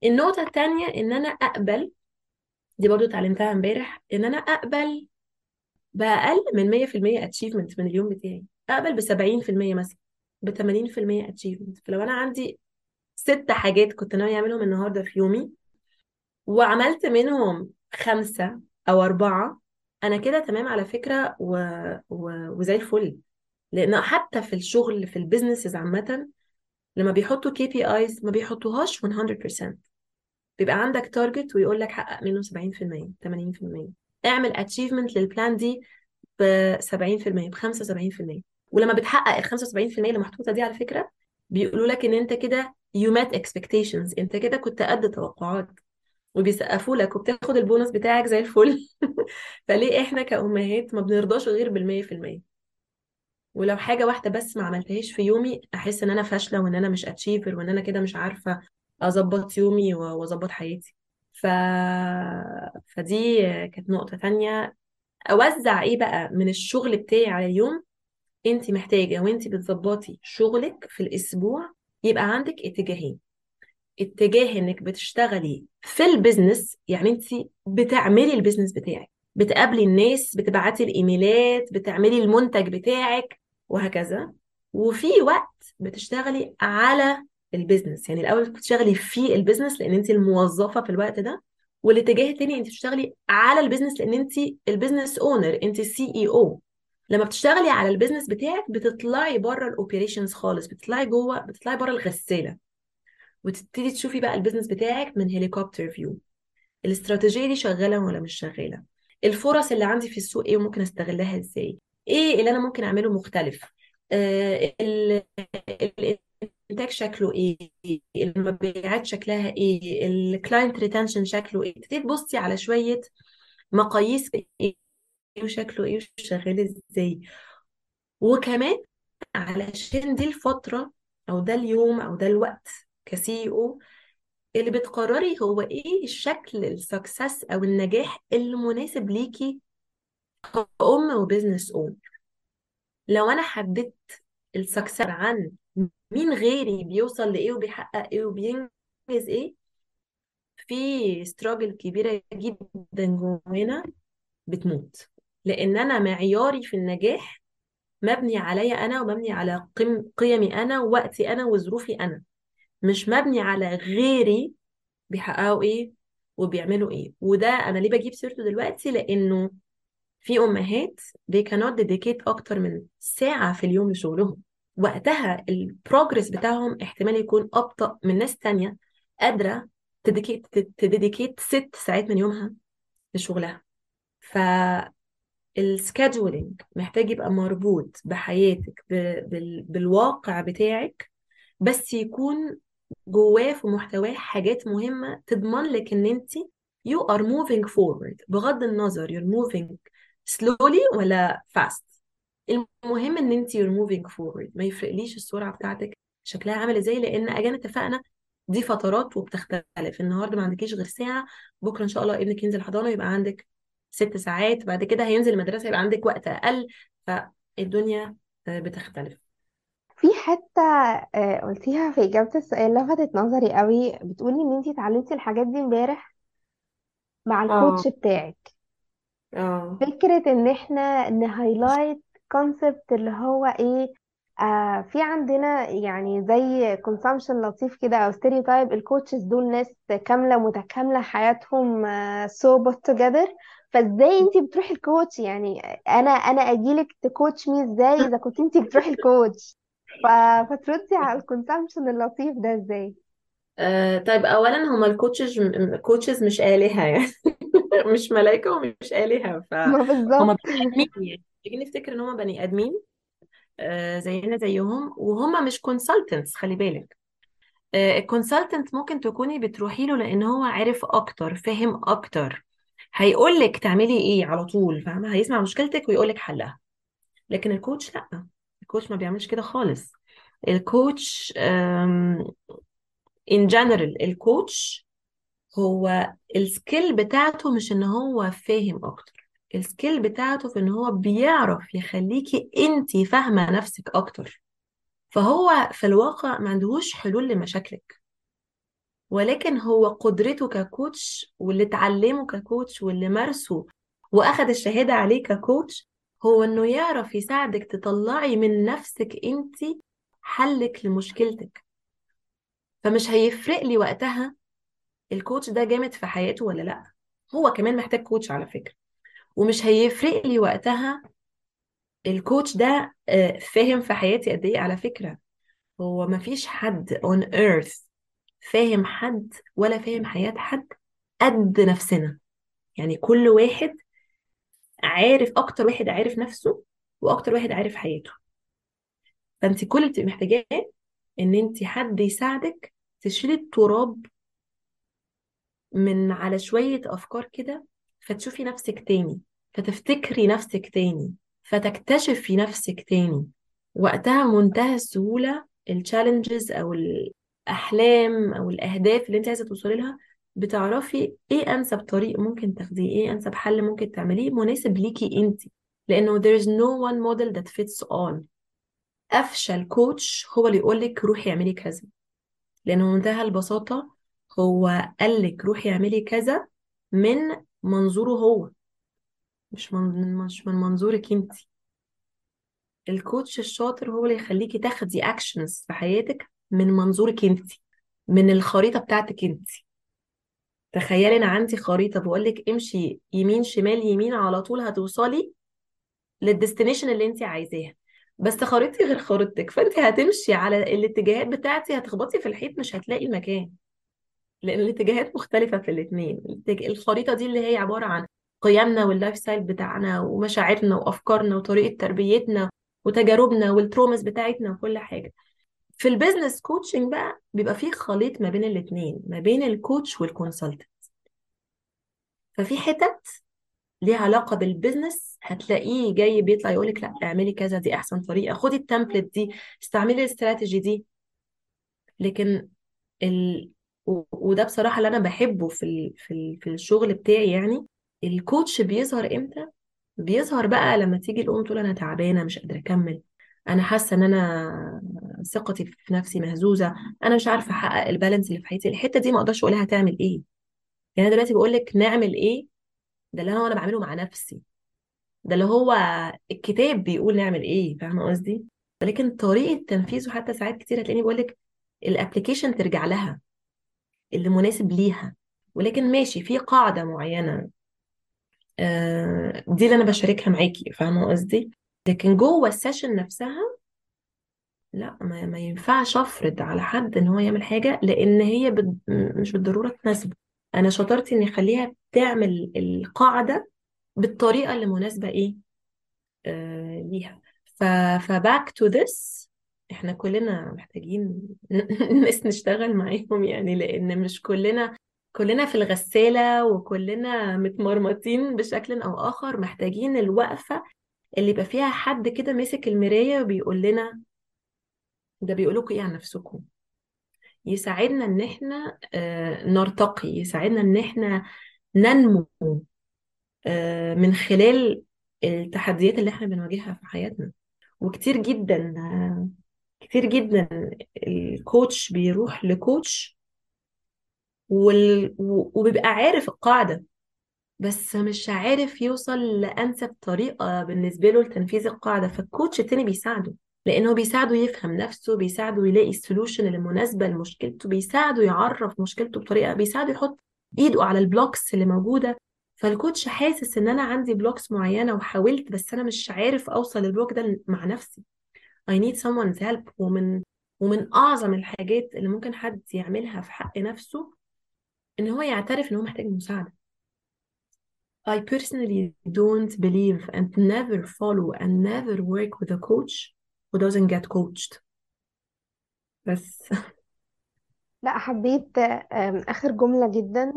النقطة التانية إن أنا أقبل، دي برضو تعلمتها امبارح، إن أنا أقبل بأقل من 100% achievement من اليوم بتاعي، أقبل ب70% مثلا، ب80% اتشيفمنت. فلو انا عندي 6 حاجات كنت ناويه اعملهم النهارده في يومي وعملت منهم 5 أو 4، انا كده تمام على فكره وزي الفل. لان حتى في الشغل في البيزنسز عامه لما بيحطوا KPIs ما بيحطوهاش 100%، بيبقى عندك تارجت ويقول لك حقق منه 70% 80%، اعمل اتشيفمنت للبلان دي ب70% ب75%. ولما بتحقق ال 75% اللي محطوطه دي على فكره بيقولوا لك ان انت كده you met expectations، انت كده كنت قد توقعات، وبيسقفوا لك وبتاخد البونص بتاعك زي الفل. فليه احنا كأمهات ما بنرضاش غير بال100%؟ ولو حاجه واحده بس ما عملتهاش في يومي احس ان انا فاشله وان انا مش اتشيفر وان انا كده مش عارفه اظبط يومي واظبط حياتي. ف... فدي كانت نقطة تانية. اوزع ايه بقى من الشغل بتاعي على اليوم. انت محتاجة وانت بتظبطي شغلك في الاسبوع يبقى عندك اتجاهين، اتجاه انك بتشتغلي في البيزنس، يعني انت بتعملي البيزنس بتاعك، بتقابلي الناس، بتبعتي الايميلات، بتعملي المنتج بتاعك وهكذا، وفي وقت بتشتغلي على البيزنس. يعني الاول كنت تشتغلي في البيزنس لان انت الموظفة في الوقت ده، والاتجاه التاني انت بتشتغلي على البيزنس لان انت البيزنس اونر، انت CEO. لما بتشتغلي على البيزنس بتاعك بتطلعي بره الاوبريشنز خالص، بتطلعي جوه، بتطلعي بره الغسالة، وتبتدي تشوفي بقى البيزنس بتاعك من هليكوبتر فيو. الاستراتيجية دي شغالة ولا مش شغالة؟ الفرص اللي عندي في السوق ايه وممكن استغلها ازاي؟ ايه اللي انا ممكن اعمله مختلف؟ الانتاج شكله ايه؟ المبيعات شكلها ايه؟ الكلاينت ريتنشن شكله ايه؟ تبتدي تبصي على شوية مقاييس ايه وشكله ايه وشغال ازاي. وكمان علشان دي الفترة او ده اليوم او ده الوقت كCEO اللي بتقرري هو ايه الشكل السكسس او النجاح المناسب ليكي كأم وبزنس اونر. لو انا حددت السكسس عن مين غيري بيوصل لايه وبيحقق ايه وبينجز ايه، في ستراجل كبيرة جدا جوانا بتموت، لان انا معياري في النجاح مبني عليا انا، ومبني على قيمي انا ووقتي انا وظروفي انا، مش مبني على غيري بيحققوا ايه وبيعملوا ايه. وده انا ليه بجيب سيرته دلوقتي، لانه في امهات they cannot dedicate اكتر من ساعه في اليوم لشغلهم، وقتها البروجرس بتاعهم احتمال يكون ابطا من ناس تانية قادره تديديكيت 6 ساعات من يومها لشغلها. فالسكادولينج محتاج يبقى مربوط بحياتك، بالواقع بتاعك، بس يكون جواه في محتواه حاجات مهمة تضمن لك ان انت you are moving forward، بغض النظر you're moving slowly ولا fast، المهم ان انت you're moving forward. ما يفرقليش السرعة بتاعتك شكلها عامل ازاي، لان اجانا اتفقنا دي فترات وبتختلف. النهاردة ما عندكيش غير ساعة، بكرة ان شاء الله ابنك ينزل حضانة يبقى عندك 6 ساعات، بعد كده هينزل المدرسة يبقى عندك وقت اقل، فالدنيا بتختلف. في حتة قلتيها في إجابة السؤال لفتت نظري قوي، بتقولي إن أنتي اتعلمتي الحاجات دي امبارح مع اه الكوتش بتاعك. اه فكرة إن إحنا نهايلايت كونسبت اللي هو إيه، في عندنا يعني زي كونسامشن لطيف كده أو ستيريوتايب، الكوتشز دول ناس كاملة متكاملة حياتهم سو بوت توجذر. فازاي انتي بتروحي الكوتش؟ يعني انا اجيلك تكوتش مي ازاي اذا كنت انتي بتروحي الكوتش؟ ف... فتردي على الكونسامشن اللطيف ده ازاي؟ طيب، اولا هما الكوتشز مش آلهة يعني مش ملائكة ومش آلهة، ما فهما بالظبط. بني آدمين. يعني نيجي نفتكر ان هما بني آدمين زينا زيهم، وهما مش كونسلتنتس. خلي بالك، الكونسلتنت ممكن تكوني بتروحي له لان هو عارف اكتر، فاهم اكتر، هيقول لك تعملي ايه على طول، فاهمه، هيسمع مشكلتك ويقول لك حلها. لكن الكوتش لا، الكوتش ما بيعملش كده خالص. الكوتش in general، الكوتش هو السكيل بتاعته مش ان هو فاهم اكتر، السكيل بتاعته في ان هو بيعرف يخليكي انتي فاهمه نفسك اكتر. فهو في الواقع ما عندهوش حلول لمشاكلك، ولكن هو قدرته ككوتش واللي اتعلمه ككوتش واللي مارسه واخد الشهاده عليه ككوتش، هو انه يعرف يساعدك تطلعي من نفسك انتي حلك لمشكلتك. فمش هيفرق لي وقتها الكوتش ده جامد في حياته ولا لا، هو كمان محتاج كوتش على فكره. ومش هيفرق لي وقتها الكوتش ده فاهم في حياتي قد ايه. على فكره هو مفيش حد on earth فاهم حد ولا فاهم حياة حد قد نفسنا. يعني كل واحد عارف، اكتر واحد عارف نفسه واكتر واحد عارف حياته. فانت كل اللي بتبقي محتاجاه ان انت حد يساعدك تشيلي التراب من على شوية افكار كده، فتشوفي نفسك تاني، فتفتكري نفسك تاني، فتكتشفي نفسك تاني. وقتها منتهى السهولة التشالنجز الأحلام أو الأهداف اللي أنت عايزة توصلي لها، بتعرفي إيه أنسب طريق ممكن تاخديه، إيه أنسب حل ممكن تعمليه مناسب ليكي أنت، لأنه there is no one model that fits all. أفشل كوتش هو اللي يقولك روحي اعملي كذا، لأنه منتهى البساطة هو قالك روحي اعملي كذا من منظوره هو، مش من منظورك انت. الكوتش الشاطر هو اللي يخليكي تاخدي اكشنز في حياتك من منظورك انت، من الخريطة بتاعتك انت. تخيلي انا عندي خريطة بقولك امشي يمين شمال يمين، على طول هتوصلي للديستنيشن اللي انت عايزاها، بس خريطتي غير خريطتك، فانت هتمشي على الاتجاهات بتاعتي، هتخبطي في الحيط مش هتلاقي مكان، لان الاتجاهات مختلفه في الاثنين. الخريطه دي اللي هي عباره عن قيمنا واللايف ستايل بتاعنا ومشاعرنا وافكارنا وطريقه تربيتنا وتجاربنا والترومز بتاعتنا وكل حاجه. في البيزنس كوتشنج بقى بيبقى فيه خليط ما بين الاثنين، ما بين الكوتش والكونسلتنت. ففي حتت ليها علاقه بالبيزنس هتلاقيه جاي بيطلع يقولك لا اعملي كذا، دي احسن طريقه، خدي التمبلت دي، استعملي الاستراتيجي دي. لكن وده بصراحه اللي انا بحبه في الشغل بتاعي، يعني الكوتش بيظهر امتى؟ بيظهر بقى لما تيجي الام تقول انا تعبانه، مش قادره اكمل، انا حاسه ان انا ثقتي في نفسي مهزوزه، انا مش عارفه احقق البالانس اللي في حياتي. الحته دي ما اقدرش اقولها تعمل ايه، يعني انا دلوقتي بقول لك نعمل ايه، ده اللي انا بعمله مع نفسي، ده اللي هو الكتاب بيقول نعمل ايه، فاهمه قصدي؟ لكن طريقه تنفيذه حتى ساعات كتير هتلاقيني بقول لك الابلكيشن ترجع لها اللي مناسب ليها، ولكن ماشي في قاعده معينه دي اللي انا بشاركها معاكي، فاهمه قصدي؟ لكن جوه السيشن نفسها لا، ما ينفعش افرض على حد ان هو يعمل حاجه، لان هي مش بالضروره تناسبه. انا شطرتي اني اخليها تعمل القاعده بالطريقه اللي مناسبه ايه ليها. فباك تو ذس، احنا كلنا محتاجين ناس نشتغل معاهم، يعني لان مش كلنا في الغساله وكلنا متمرمطين بشكل او اخر، محتاجين الوقفه اللي يبقى فيها حد كده ماسك المرايه وبيقول لنا ده بيقولوكوا ايه عن نفسكم، يساعدنا ان احنا نرتقي، يساعدنا ان احنا ننمو من خلال التحديات اللي احنا بنواجهها في حياتنا. وكتير جدا كتير جدا الكوتش بيروح لكوتش وبيبقى عارف القاعدة، بس مش عارف يوصل لأنسب طريقة بالنسبة له لتنفيذ القاعدة، فالكوتش التاني بيساعده، لأنه بيساعده يفهم نفسه، بيساعده يلاقي السلوشن اللي مناسبة لمشكلته، بيساعده يعرف مشكلته بطريقة، بيساعده يحط إيده على البلوكس اللي موجودة. فالكوتش حاسس إن أنا عندي بلوكس معينة وحاولت، بس أنا مش عارف أوصل للبلوك ده مع نفسي، I need someone's help. ومن أعظم الحاجات اللي ممكن حد يعملها في حق نفسه إن هو يعترف إن هو محتاج مساعدة. I personally don't believe and never follow and never work with a coach who doesn't get coached. بس لا، حبيت آخر جملة جدا.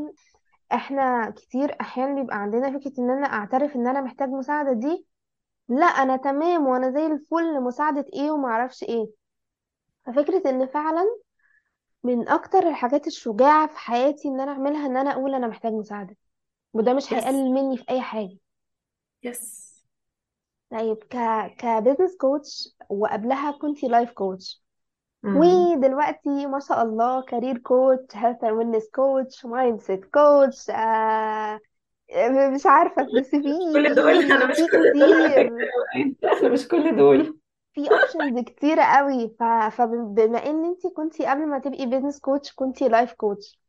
احنا كتير احيانا بيبقى عندنا فكرة ان انا اعترف ان انا محتاج مساعدة، دي لا انا تمام وانا زي الفل، مساعدة ايه ومعرفش ايه. ففكرة ان فعلا من اكتر الحاجات الشجاعة في حياتي ان انا اعملها ان انا اقول انا محتاج مساعدة، وده مش هيقلل مني في اي حاجة. يس. طيب كبزنس كوتش، وقبلها كنتي لايف كوتش، ودلوقتي ما شاء الله كارير كوتش، هيلث اند ويلنس كوتش، مايند سيت كوتش، مش عارفه، بس انا مش كل دول في اوبشنز كتيره قوي. فبما ان انت كنتي قبل ما تبقي بزنس كوتش كنتي لايف كوتش،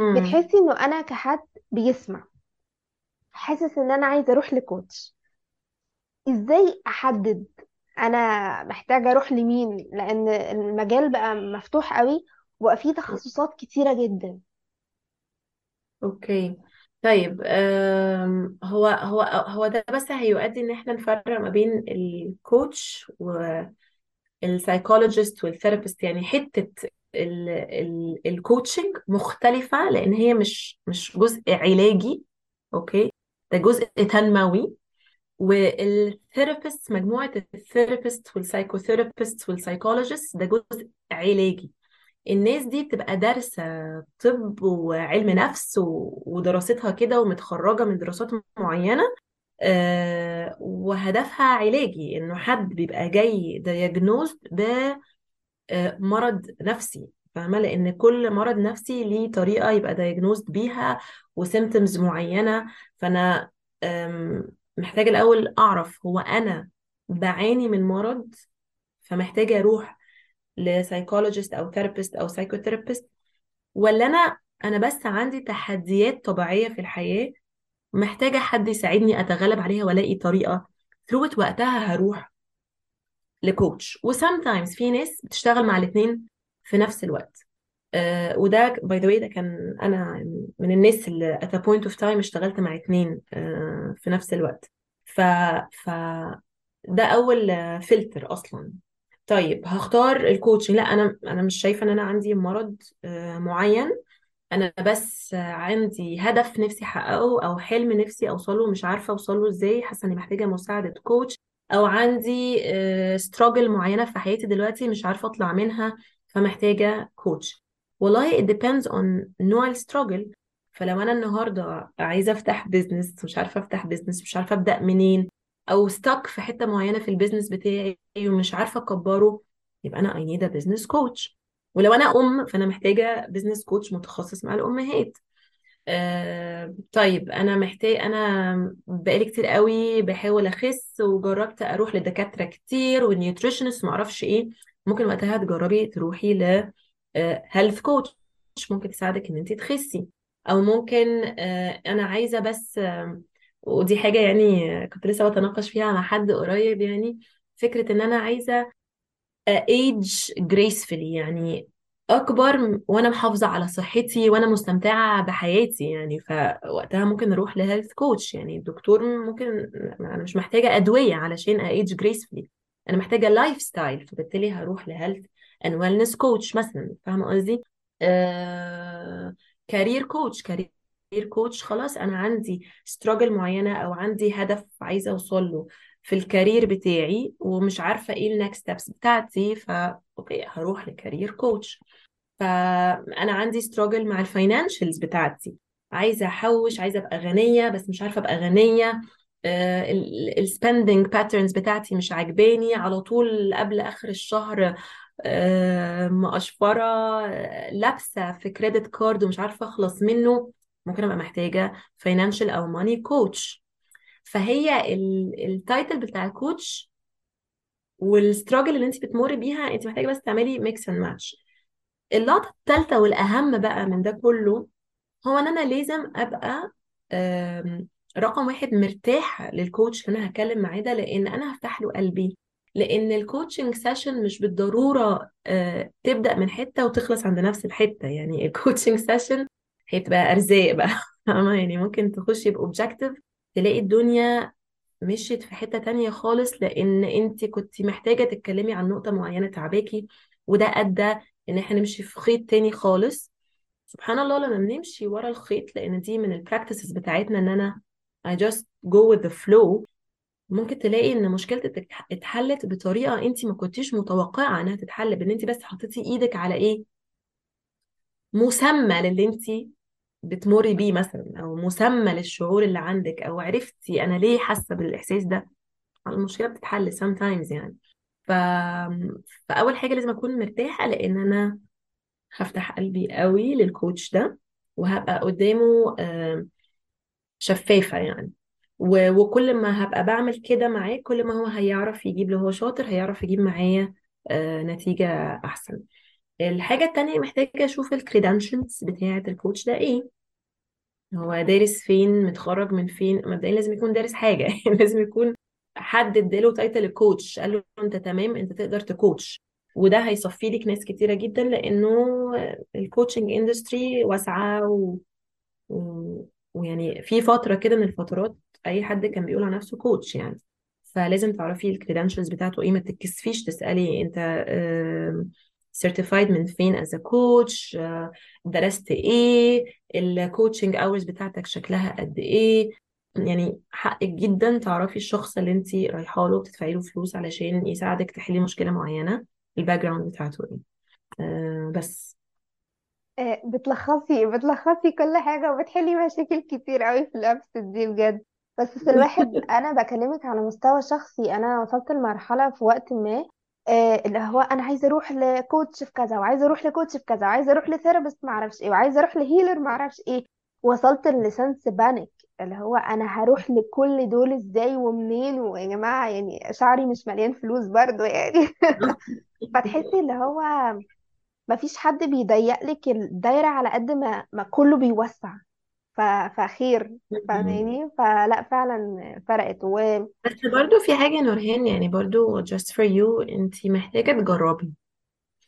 بتحسي انه انا كحد بيسمع حاسس ان انا عايزه اروح لكوتش، ازاي احدد انا محتاجه اروح لمين؟ لان المجال بقى مفتوح قوي وبقى فيه تخصصات كتيره جدا. اوكي طيب، هو ده بس هيؤدي ان احنا نفرق ما بين الكوتش والسايكولوجيست والثيرابيست. يعني حته الكوتشنج مختلفه، لان هي مش جزء علاجي، اوكي، ده جزء تنموي. والثيرابيست، مجموعة الثيرابيست والسايكوثيرابيست والسايكولوجيست، ده جزء علاجي. الناس دي بتبقى دارسة طب وعلم نفس ودراستها كده ومتخرجة من دراسات معينة، وهدفها علاجي، انه حد بيبقى جاي دياجنوز بمرض نفسي، فاهمة؟ لان كل مرض نفسي ليه طريقة يبقى دياجنوز بيها وسيمتمز معينة. فانا محتاجة الاول اعرف هو انا بعاني من مرض، فمحتاجة اروح لسايكولوجيست او ثيرابيست او سايكوثيرابيست، ولا انا بس عندي تحديات طبيعيه في الحياه محتاجه حد يساعدني اتغلب عليها والاقي طريقه ثروت، وقتها هروح لكوتش. وسامتايمز في ناس بتشتغل مع الاثنين في نفس الوقت، وده باي ذا واي، ده كان انا من الناس اللي ات بوينت اوف تايم اشتغلت مع اثنين في نفس الوقت. ف ده اول فلتر اصلا. طيب هختار الكوتشنج، لا انا مش شايفه ان انا عندي مرض معين، انا بس عندي هدف نفسي احققه او حلم نفسي اوصله، مش عارفه اوصله ازاي، حاسه اني محتاجه مساعده كوتش، او عندي ستراجل معينه في حياتي دلوقتي مش عارفه اطلع منها فمحتاجه كوتش. والله it depends on نوع الستراجل. فلو انا النهارده عايزه افتح بيزنس، مش عارفه افتح بيزنس، مش عارفه ابدا منين، او ستك في حته معينه في البيزنس بتاعي ومش عارفه اكبره، يبقى انا اي نيد بيزنس كوتش. ولو انا ام فانا محتاجه بيزنس كوتش متخصص مع الامهات. طيب انا بقالي كتير قوي بحاول اخس، وجربت اروح لدكاتره كتير والنيوتريشنست ما اعرفش ايه، ممكن وقتها تجربي تروحي ل هيلث كوتش، ممكن تساعدك ان انت تخسي. او ممكن انا عايزه بس، ودي حاجة يعني كنت لسه بتناقش فيها مع حد قريب، يعني فكرة ان انا عايزة age gracefully، يعني اكبر وانا محافظة على صحتي وانا مستمتعة بحياتي يعني، فوقتها ممكن اروح لهيلث كوتش. يعني الدكتور ممكن، انا مش محتاجة ادوية علشان age gracefully، انا محتاجة لايف ستايل، فبالتالي هروح لهيلث and wellness كوتش مثلا، فاهمة قصدي؟ كارير كوتش خلاص انا عندي ستراجل معينه او عندي هدف عايزه اوصله في الكارير بتاعي ومش عارفه ايه النكست ستبس بتاعتي، اوكي هروح لكارير كوتش. فانا عندي ستراجل مع الفاينانشلز بتاعتي، عايزه احوش، عايزه ابقى غنيه بس مش عارفه ابقى غنيه، السبندنج باترنز بتاعتي مش عاجباني، على طول قبل اخر الشهر مقشفره، لابسه في كريدت كارد ومش عارفه اخلص منه، ممكن ابقى محتاجه فاينانشال او ماني كوتش. فهي التايتل بتاع الكوتش والستراجل اللي انت بتمر بيها، انت محتاجه بس تعملي ميكس اند ماتش. اللقطه الثالثه والاهم بقى من ده كله هو ان انا لازم ابقى رقم واحد مرتاحه للكوتش اللي انا هتكلم معاه ده، لان انا هفتح له قلبي، لان الكوتشنج سيشن مش بالضروره تبدا من حته وتخلص عند نفس الحته. يعني الكوتشنج سيشن هي بتبقى ارزاق بقى، يعني ممكن تخشي بأوبجكتيف تلاقي الدنيا مشيت في حته تانية خالص، لان انت كنت محتاجه تتكلمي عن نقطه معينه تعباكي، وده ادى ان احنا نمشي في خيط تاني خالص. سبحان الله لما بنمشي ورا الخيط، لان دي من البراكتسز بتاعتنا ان انا I just go with the flow، ممكن تلاقي ان مشكلتك اتحلت بطريقه انت ما كنتيش متوقعه انها تتحل، بان انت بس حطيتي ايدك على ايه مسمى للي انت بتمري بيه مثلا، او مسمى للشعور اللي عندك، او عرفتي انا ليه حاسه بالاحساس ده، المشكله بتتحل sometimes يعني. فاول حاجه لازم اكون مرتاحه، لان انا هفتح قلبي قوي للكوتش ده وهبقى قدامه شفافه يعني، وكل ما هبقى بعمل كده معاه كل ما هو هيعرف يجيب له، هو شاطر هيعرف يجيب معايا نتيجه احسن. الحاجة التانية محتاجة أشوف الكريدنشنز بتاعة الكوتش ده إيه، هو دارس فين، متخرج من فين. مبدئيا لازم يكون دارس حاجة، لازم يكون حد اداله تايتل الكوتش قال له أنت تمام أنت تقدر تكوتش، وده هيصفي لك ناس كتيرة جدا، لأنه الكوتشنج اندستري واسعة ويعني في فترة كده من الفترات أي حد كان بيقول على نفسه كوتش يعني. فلازم تعرفي الكريدنشنز بتاعته إيه، ما تتكسفيش تسألي أنت certified من فين as a coach، درست ايه، الكوتشنج hours بتاعتك شكلها قد ايه. يعني حقك جدا تعرفي الشخص اللي انت رايحه له بتدفعي له فلوس علشان يساعدك تحلي مشكله معينه، الباك جراوند بتاعته ايه. بس بتلخصي كل حاجة وبتحلي مشاكل كتير قوي في الابس دي بجد. بس الواحد، انا بكلمك على مستوى شخصي، انا وصلت لمرحلة في وقت ما اللي هو انا عايزه اروح لكوتش في كذا، وعايزه اروح لكوتش في كذا، وعايزه اروح لثيرابيست ما اعرفش ايه، وعايزه اروح لهيلر ما اعرفش ايه. وصلت لسنس بانيك اللي هو انا هروح لكل دول ازاي ومنين، ويا جماعه يعني شعري مش مليان فلوس برضو يعني فتحسي اللي هو مفيش حد بيضيق لك الدايره على قد ما كله بيوسع، ف... فخير فاهماني. فلا فعلا فرقت. بس برضو في حاجة يا نورهان، يعني برضو just for you، انتي محتاجة تجربي.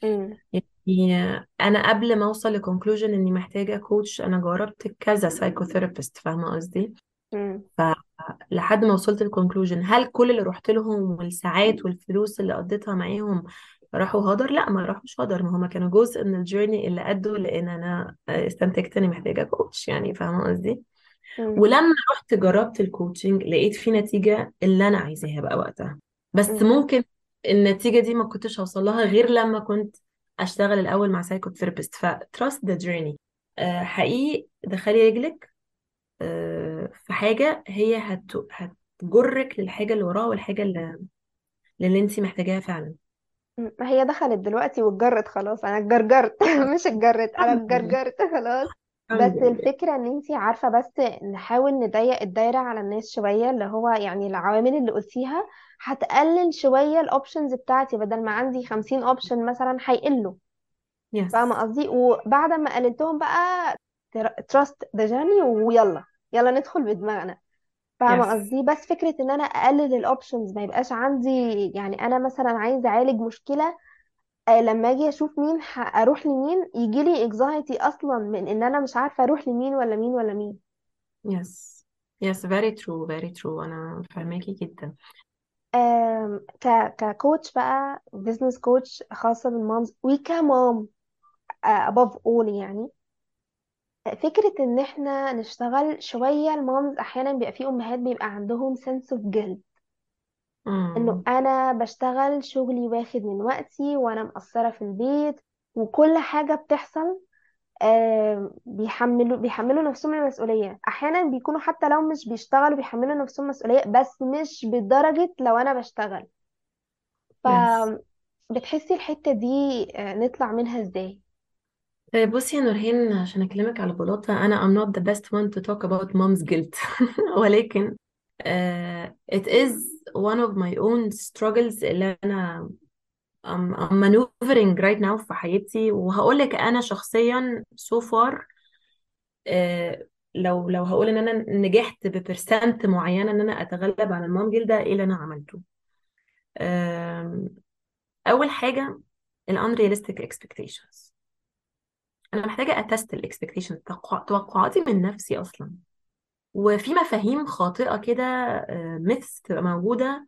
مم. يعني انا قبل ما اوصل لكونكلوجن اني محتاجة كوتش، انا جربت كذا سايكوثيرابيست، فاهمة قصدي؟ مم. فلحد ما وصلت للكونكلوجن، هل كل اللي رحت لهم والساعات والفلوس اللي قضيتها معاهم راحوا هدر؟ لا، ما راحوش هدر، ما هما كانوا جزء من الجيرني اللي قدوا، لان انا استنتجت اني محتاجه كوتش، يعني فاهمه قصدي. مم. ولما رحت جربت الكوتشنج لقيت في نتيجه اللي انا عايزاها بقى وقتها، بس مم. ممكن النتيجه دي ما كنتش هوصل لها غير لما كنت اشتغل الاول مع سايكوثيرابيست. فتراست ذا جيرني حقيقي، دخلي رجلك في حاجه هي هتجرك للحاجه اللي وراها والحاجه اللي انت محتاجاها فعلا. ما هي دخلت دلوقتي واتجرت خلاص، انا اتجرجرت مش اتجرت، انا اتجرجرت خلاص. بس الفكره ان انتي عارفه، بس نحاول نضيق الدايره على الناس شويه، اللي هو يعني العوامل اللي قلتيها هتقلل شويه الاوبشنز بتاعتي، بدل ما عندي 50 اوبشن مثلا هيقلوا، يس فاهمه قصدي. وبعد ما قللتهم بقى تراست ذا جاني، ويلا يلا ندخل بدماغنا، فاهمة يس قصدي. بس فكرة ان انا اقلل الاوبشنز، ما يبقاش عندي يعني انا مثلا عايزة اعالج مشكلة، لما اجي اشوف مين اروح لمين، يجيلي anxiety اصلا من ان انا مش عارفة اروح لمين ولا مين ولا مين. يس يس very true very true، انا فاهماكي جدا. ككوتش بقى، بزنس كوتش خاصة بالمامز وكمام above all، يعني فكرة ان احنا نشتغل شوية المامز. احيانا بيبقى في امهات بيبقى عندهم sense of guilt، انه مم. انا بشتغل شغلي واخد من وقتي، وانا مقصرة في البيت، وكل حاجة بتحصل بيحملوا نفسهم المسؤولية. احيانا بيكونوا حتى لو مش بيشتغلوا بيحملوا نفسهم مسؤولية، بس مش بدرجة لو انا بشتغل. يس فبتحسي الحتة دي نطلع منها ازاي؟ طيب بصي يا نورهان، عشان اكلمك على بلاطه، انا I'm not the best one to talk about mom's guilt ولكن it is one of my own struggles اللي انا I'm maneuvering right now في حياتي. وهقول لك انا شخصيا so far، لو هقول ان انا نجحت ببرسنت معينه ان انا اتغلب على المام جلد، ده ايه اللي انا عملته؟ اول حاجه ال unrealistic expectations، انا محتاجه اتست الاكسبكتيشن، توقعاتي من نفسي اصلا. وفي مفاهيم خاطئه كده، ميثس تبقى موجوده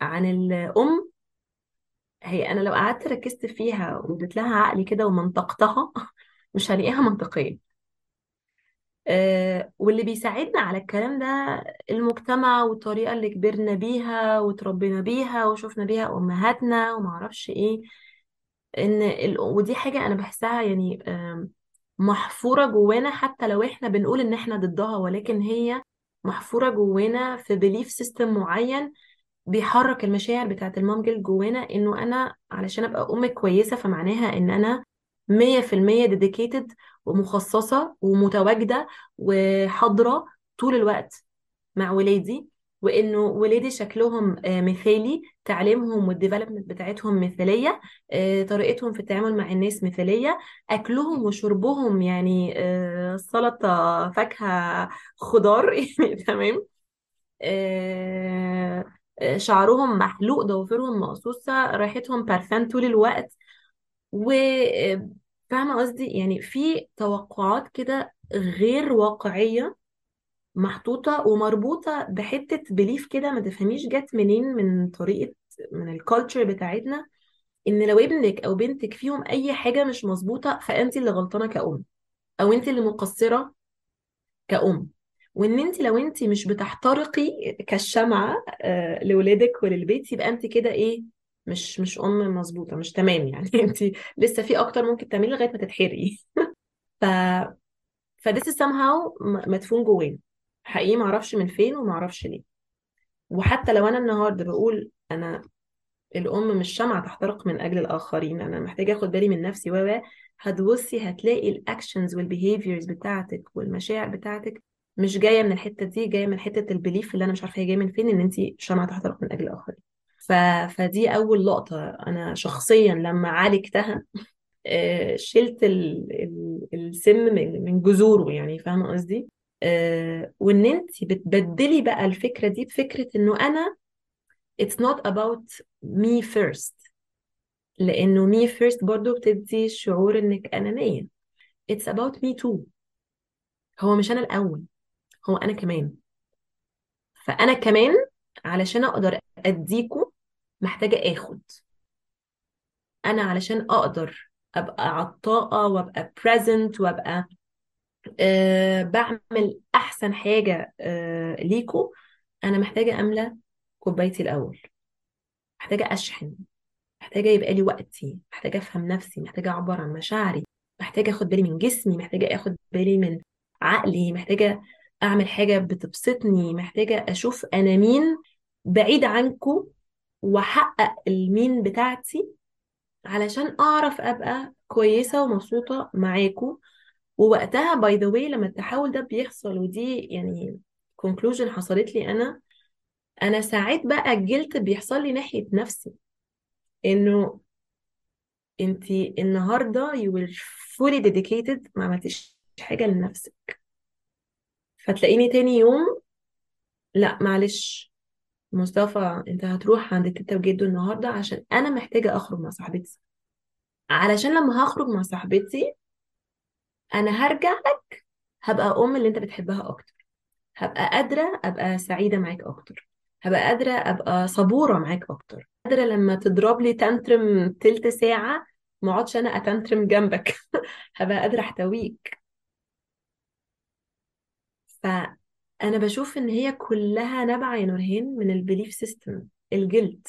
عن الام، هي انا لو قعدت ركزت فيها واديت لها عقلي كده ومنطقتها مش هلاقيها منطقيه. واللي بيساعدنا على الكلام ده المجتمع، والطريقه اللي كبرنا بيها وتربينا بيها وشوفنا بيها امهاتنا ومعرفش ايه. ودي حاجة أنا بحسها يعني محفورة جوانا، حتى لو إحنا بنقول إن إحنا ضدها، ولكن هي محفورة جوانا في بليف سيستم معين بيحرك المشاعر بتاعة المامجل جوانا، إنه أنا علشان أبقى أم كويسة فمعناها إن أنا 100% dedicated ومخصصة ومتواجدة وحاضرة طول الوقت مع ولادي، وانه ولادي شكلهم مثالي، تعليمهم والديفلوبمنت بتاعتهم مثاليه، طريقتهم في التعامل مع الناس مثاليه، اكلهم وشربهم يعني سلطه فاكهه خضار تمام، شعرهم محلوق، ضوافرهم مقصوصه، راحتهم بارفان طول الوقت. وفاهمه قصدي، يعني في توقعات كده غير واقعيه محطوطة ومربوطة بحتة بليف كده ما تفهميش جت منين، من طريقة من الكالتشر بتاعتنا، ان لو ابنك او بنتك فيهم اي حاجة مش مظبوطة فانت اللي غلطانة كأم، او انت اللي مقصرة كأم، وان انت لو انت مش بتحترقي كالشمعة لولادك وللبيت يبقى انت كده ايه مش ام مظبوطه، مش تمام يعني. انت لسه في اكتر ممكن تعملي لغايه ما تتحرقي. ف فديس somehow مدفون جوانا حقيقي، معرفش من فين ومعرفش ليه. وحتى لو انا النهارده بقول انا الام مش شمعة تحترق من اجل الاخرين، انا محتاجه اخد بالي من نفسي، هتبصي هتلاقي الاكشنز والبيهيفيرز بتاعتك والمشاعر بتاعتك مش جايه من الحته دي، جايه من حته البليف اللي انا مش عارفه هي جايه من فين، ان انت شمعة تحترق من اجل الاخرين. فدي اول لقطه انا شخصيا لما عالجتها شلت السم من جذوره يعني، فاهمه قصدي؟ وان انت بتبدلي بقى الفكره دي بفكره انه انا it's not about me first، لانه me first برضو بتدي شعور انك انانيه. it's about me too، هو مش انا الاول، هو انا كمان. فانا كمان علشان اقدر اديكم محتاجه اخد، انا علشان اقدر ابقى عطاءه وابقى present وابقى بعمل احسن حاجه ليكم، انا محتاجه املى كوبايتي الاول، محتاجه اشحن، محتاجه يبقى لي وقتي، محتاجه افهم نفسي، محتاجه اعبر عن مشاعري، محتاجه اخد بالي من جسمي، محتاجه اخد بالي من عقلي، محتاجه اعمل حاجه بتبسطني، محتاجه اشوف انا مين بعيد عنكم واحقق المين بتاعتي علشان اعرف ابقى كويسه ومبسوطه معاكم. ووقتها باي ذا واي لما التحول ده بيحصل، ودي يعني كونكلوجن حصلت لي انا ساعات بقى الجلد بيحصل لي ناحيه نفسي، انه انتي النهارده you were fully dedicated، ما عملتيش حاجه لنفسك. فتلاقيني تاني يوم لا معلش مصطفى انت هتروح عند التيتا وجده النهارده عشان انا محتاجه اخرج مع صاحبتي، علشان لما هخرج مع صاحبتي انا هرجع لك هبقى ام اللي انت بتحبها اكتر، هبقى قادره ابقى سعيده معاك اكتر، هبقى قادره ابقى صبوره معاك اكتر، قادره لما تضرب لي تانترم تلت ساعه ما اقعدش انا اتانترم جنبك. هبقى قادره احتويك. فانا بشوف ان هي كلها نبع يا نورهان من البليف سيستم، الجلد.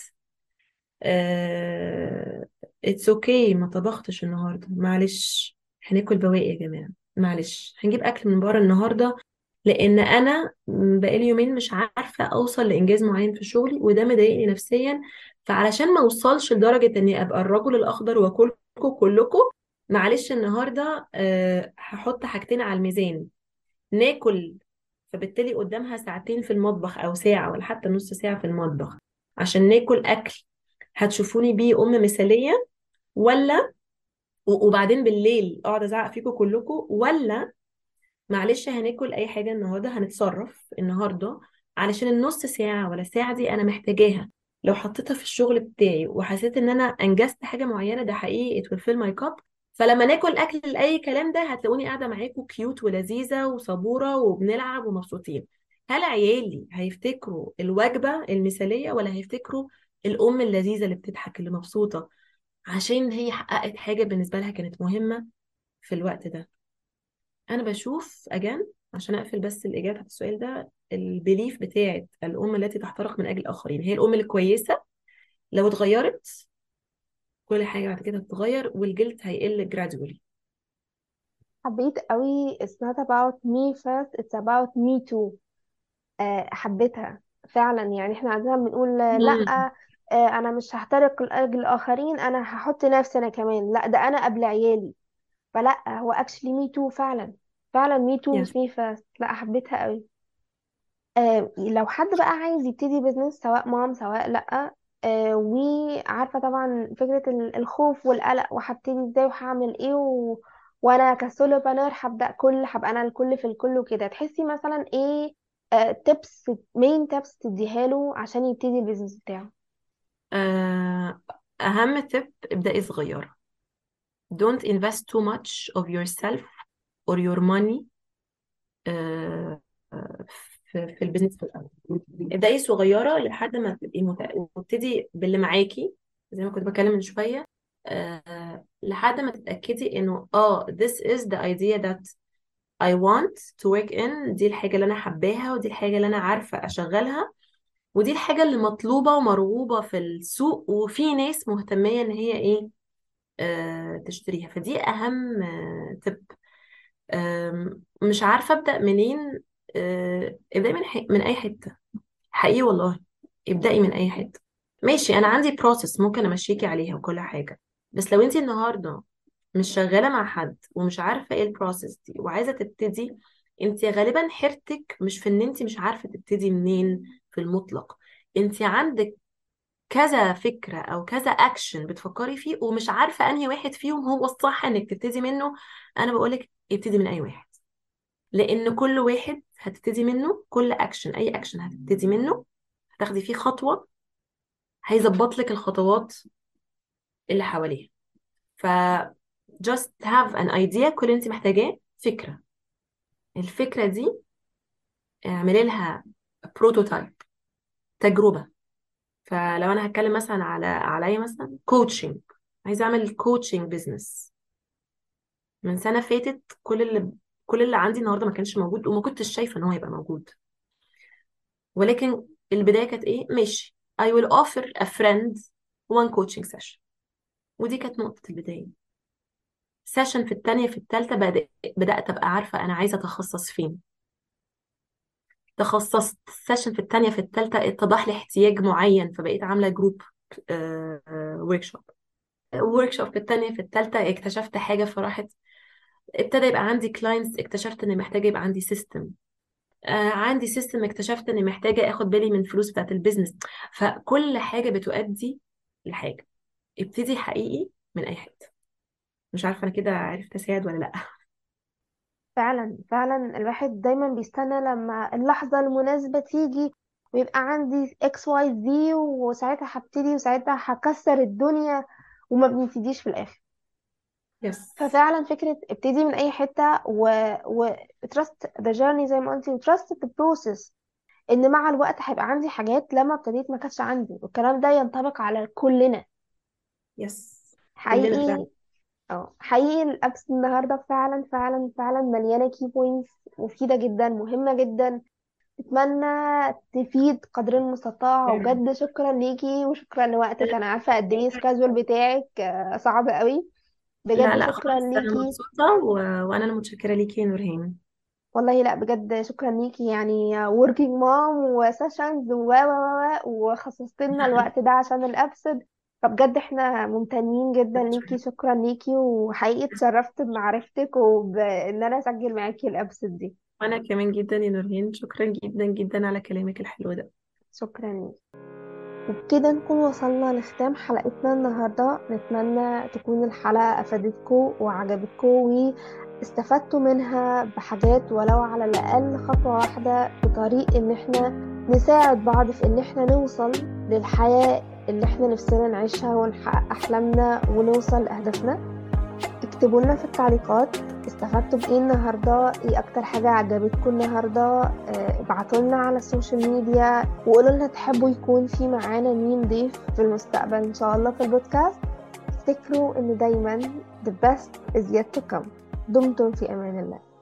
اتس اوكي ما طبختش النهارده، معلش هناكل بواقي يا جماعه، معلش هنجيب اكل من بره النهارده، لان انا بقالي يومين مش عارفه اوصل لانجاز معين في شغلي وده مضايقني نفسيا. فعلشان ما اوصلش لدرجه اني ابقى الرجل الاخضر واكلكم كلكم، معلش النهارده هحط حاجتين على الميزان ناكل، فبالتالي قدامها ساعتين في المطبخ او ساعه ولا حتى نص ساعه في المطبخ عشان ناكل اكل هتشوفوني بيه ام مثاليه، ولا وبعدين بالليل اقعد ازعق فيكم كلكم، ولا معلش هناكل اي حاجه النهارده، هنتصرف النهارده علشان النص ساعه ولا ساعه دي انا محتاجاها. لو حطيتها في الشغل بتاعي وحسيت ان انا انجزت حاجه معينه، ده حقيقي it will fill my cup. فلما ناكل اكل اي كلام ده هتلاقوني قاعده معاكم كيوت ولذيذه وصبوره وبنلعب ومبسوطين. هل عيالي هيفتكروا الوجبه المثاليه ولا هيفتكروا الام اللذيذه اللي بتضحك اللي مبسوطه عشان هي حققت حاجه بالنسبه لها كانت مهمه في الوقت ده؟ انا بشوف اجان عشان اقفل بس الاجابه على السؤال ده، البليف بتاعه الام التي تحترق من اجل الاخرين هي الام الكويسه. لو اتغيرت كل حاجه بعد كده هتتغير والجلد هيقل gradually. حبيت قوي it's not about me first it's about me too. حبيتها فعلا. يعني احنا عادة بنقول لا انا مش هحترق لاجل الاخرين، انا هحط نفسي انا كمان، لا ده انا قبل عيالي، فلا هو actually me too. فعلا فعلا me too مش me first. لا حبيتها قوي. لو حد بقى عايز يبتدي بزنس سواء مام سواء لا، وعارفه طبعا فكره الخوف والقلق وهبتدي ازاي وهعمل ايه وانا كسولو بانر هبقى انا الكل في الكل وكده، تحسي مثلا ايه تيبس مين تيبس تديها له عشان يبتدي البيزنس بتاعه؟ اهم تيب، ابداي صغيره. don't invest too much of yourself or your money في البيزنس في الاول. ابداي صغيره لحد ما تبقي تبتدي باللي معاكي زي ما كنت بكلم من شويه، لحد ما تتاكدي انه this is the idea that I want to work in، دي الحاجه اللي انا حباها ودي الحاجه اللي انا عارفه اشغلها ودي الحاجة اللي مطلوبة ومرغوبة في السوق، وفي ناس مهتمية ان هي ايه تشتريها. فدي اهم تب. مش عارفة ابدأ منين. ابدأي من اي حتة حقيقي والله. ابدأي من اي حتة. ماشي، انا عندي بروسس ممكن امشيكي عليها وكل حاجة، بس لو انتي النهاردة مش شغالة مع حد ومش عارفة ايه البروسس دي وعايزة تبتدي، انتي غالبا حيرتك مش في ان انتي مش عارفة تبتدي منين في المطلق. انتي عندك كذا فكرة او كذا اكشن بتفكري فيه ومش عارفة انهي واحد فيهم هو الصح انك تبتدي منه. انا بقولك ابتدي من اي واحد، لان كل واحد هتبتدي منه، كل اكشن، اي اكشن هتبتدي منه هتاخدي فيه خطوة هيظبط لك الخطوات اللي حواليها. ف just have an idea. كل انت محتاجاه فكرة، الفكرة دي اعملي لها بروتوتايب، تجربة. فلو انا هتكلم مثلا علي مثلا كوتشنج، عايزة اعمل كوتشنج بيزنس. من سنة فاتت كل اللي عندي النهاردة ما كانش موجود وما كنتش شايفة ان هو هيبقى موجود، ولكن البداية كانت ايه؟ ماشي I will offer a friend one coaching session. ودي كانت نقطة البداية. سيشن في الثانية في الثالثة بدأت أبقى عارفة أنا عايزة أتخصص فين. تخصصت سيشن في الثانية في الثالثة اتضح لي احتياج معين، فبقيت عاملة جروب وركشوب في الثانية في الثالثة اكتشفت حاجة، فراحت ابتدى يبقى عندي كلاينتس. اكتشفت أني محتاجة يبقى عندي سيستم، عندي سيستم اكتشفت أني محتاجة أخد بالي من فلوس بتاعت البيزنس. فكل حاجة بتؤدي لحاجة. ابتدي حقيقي من أي حتة. مش عارفة أنا كده عرفت أساعد ولا لأ؟ فعلا فعلا الواحد دايما بيستنى لما اللحظة المناسبة تيجي ويبقى عندي XYZ وساعتها هبتدي وساعتها هكسر الدنيا، وما بنبتديش في الآخر. يس ففعلا فكرة ابتدي من أي حتة و trust the journey زي ما قلتي، trust the process، إن مع الوقت هيبقى عندي حاجات لما ابتديت ما كانتش عندي، والكلام ده ينطبق على كلنا. يس حقيقي حقيقي الابس النهارده فعلا فعلا فعلا مليانه كي بوينتس مفيده جدا مهمه جدا، اتمنى تفيد قدر المستطاع. وجد شكرا ليكي وشكرا لوقتك، انا عارفه قد ايه السكادجول بتاعك صعب قوي بجد. لا شكرا خلاص، انا ليكي مبسوطه وانا متشكره ليكي يا نورهان والله. لا بجد شكرا ليكي، يعني working mom وسيشنز وخصصت لنا الوقت ده عشان الابسد، فبجد احنا ممتنين جدا ليكي، شكرا ليكي، وحقيقي اتشرفت بمعرفتك وبان انا اسجل معاكي الابسد دي. وانا كمان جدا يا نورهان، شكرا جدا جدا على كلامك الحلو ده. شكرا ليكي. وبكده نكون وصلنا لختام حلقتنا النهارده. نتمنى تكون الحلقه افادتكم وعجبتكم واستفدتوا منها بحاجات، ولو على الاقل خطوه واحده في طريق ان احنا نساعد بعض في ان احنا نوصل للحياه اللي احنا نفسنا نعيشها ونحقق احلامنا ونوصل لاهدافنا. اكتبوا لنا في التعليقات استفدتوا بايه النهارده، ايه اكتر حاجه عجبتكم النهارده، ابعتوا لنا على السوشيال ميديا وقولوا لنا تحبوا يكون في معانا مين ضيف في المستقبل ان شاء الله في البودكاست. افتكروا ان دايما the best is yet to come. دمتم في امان الله.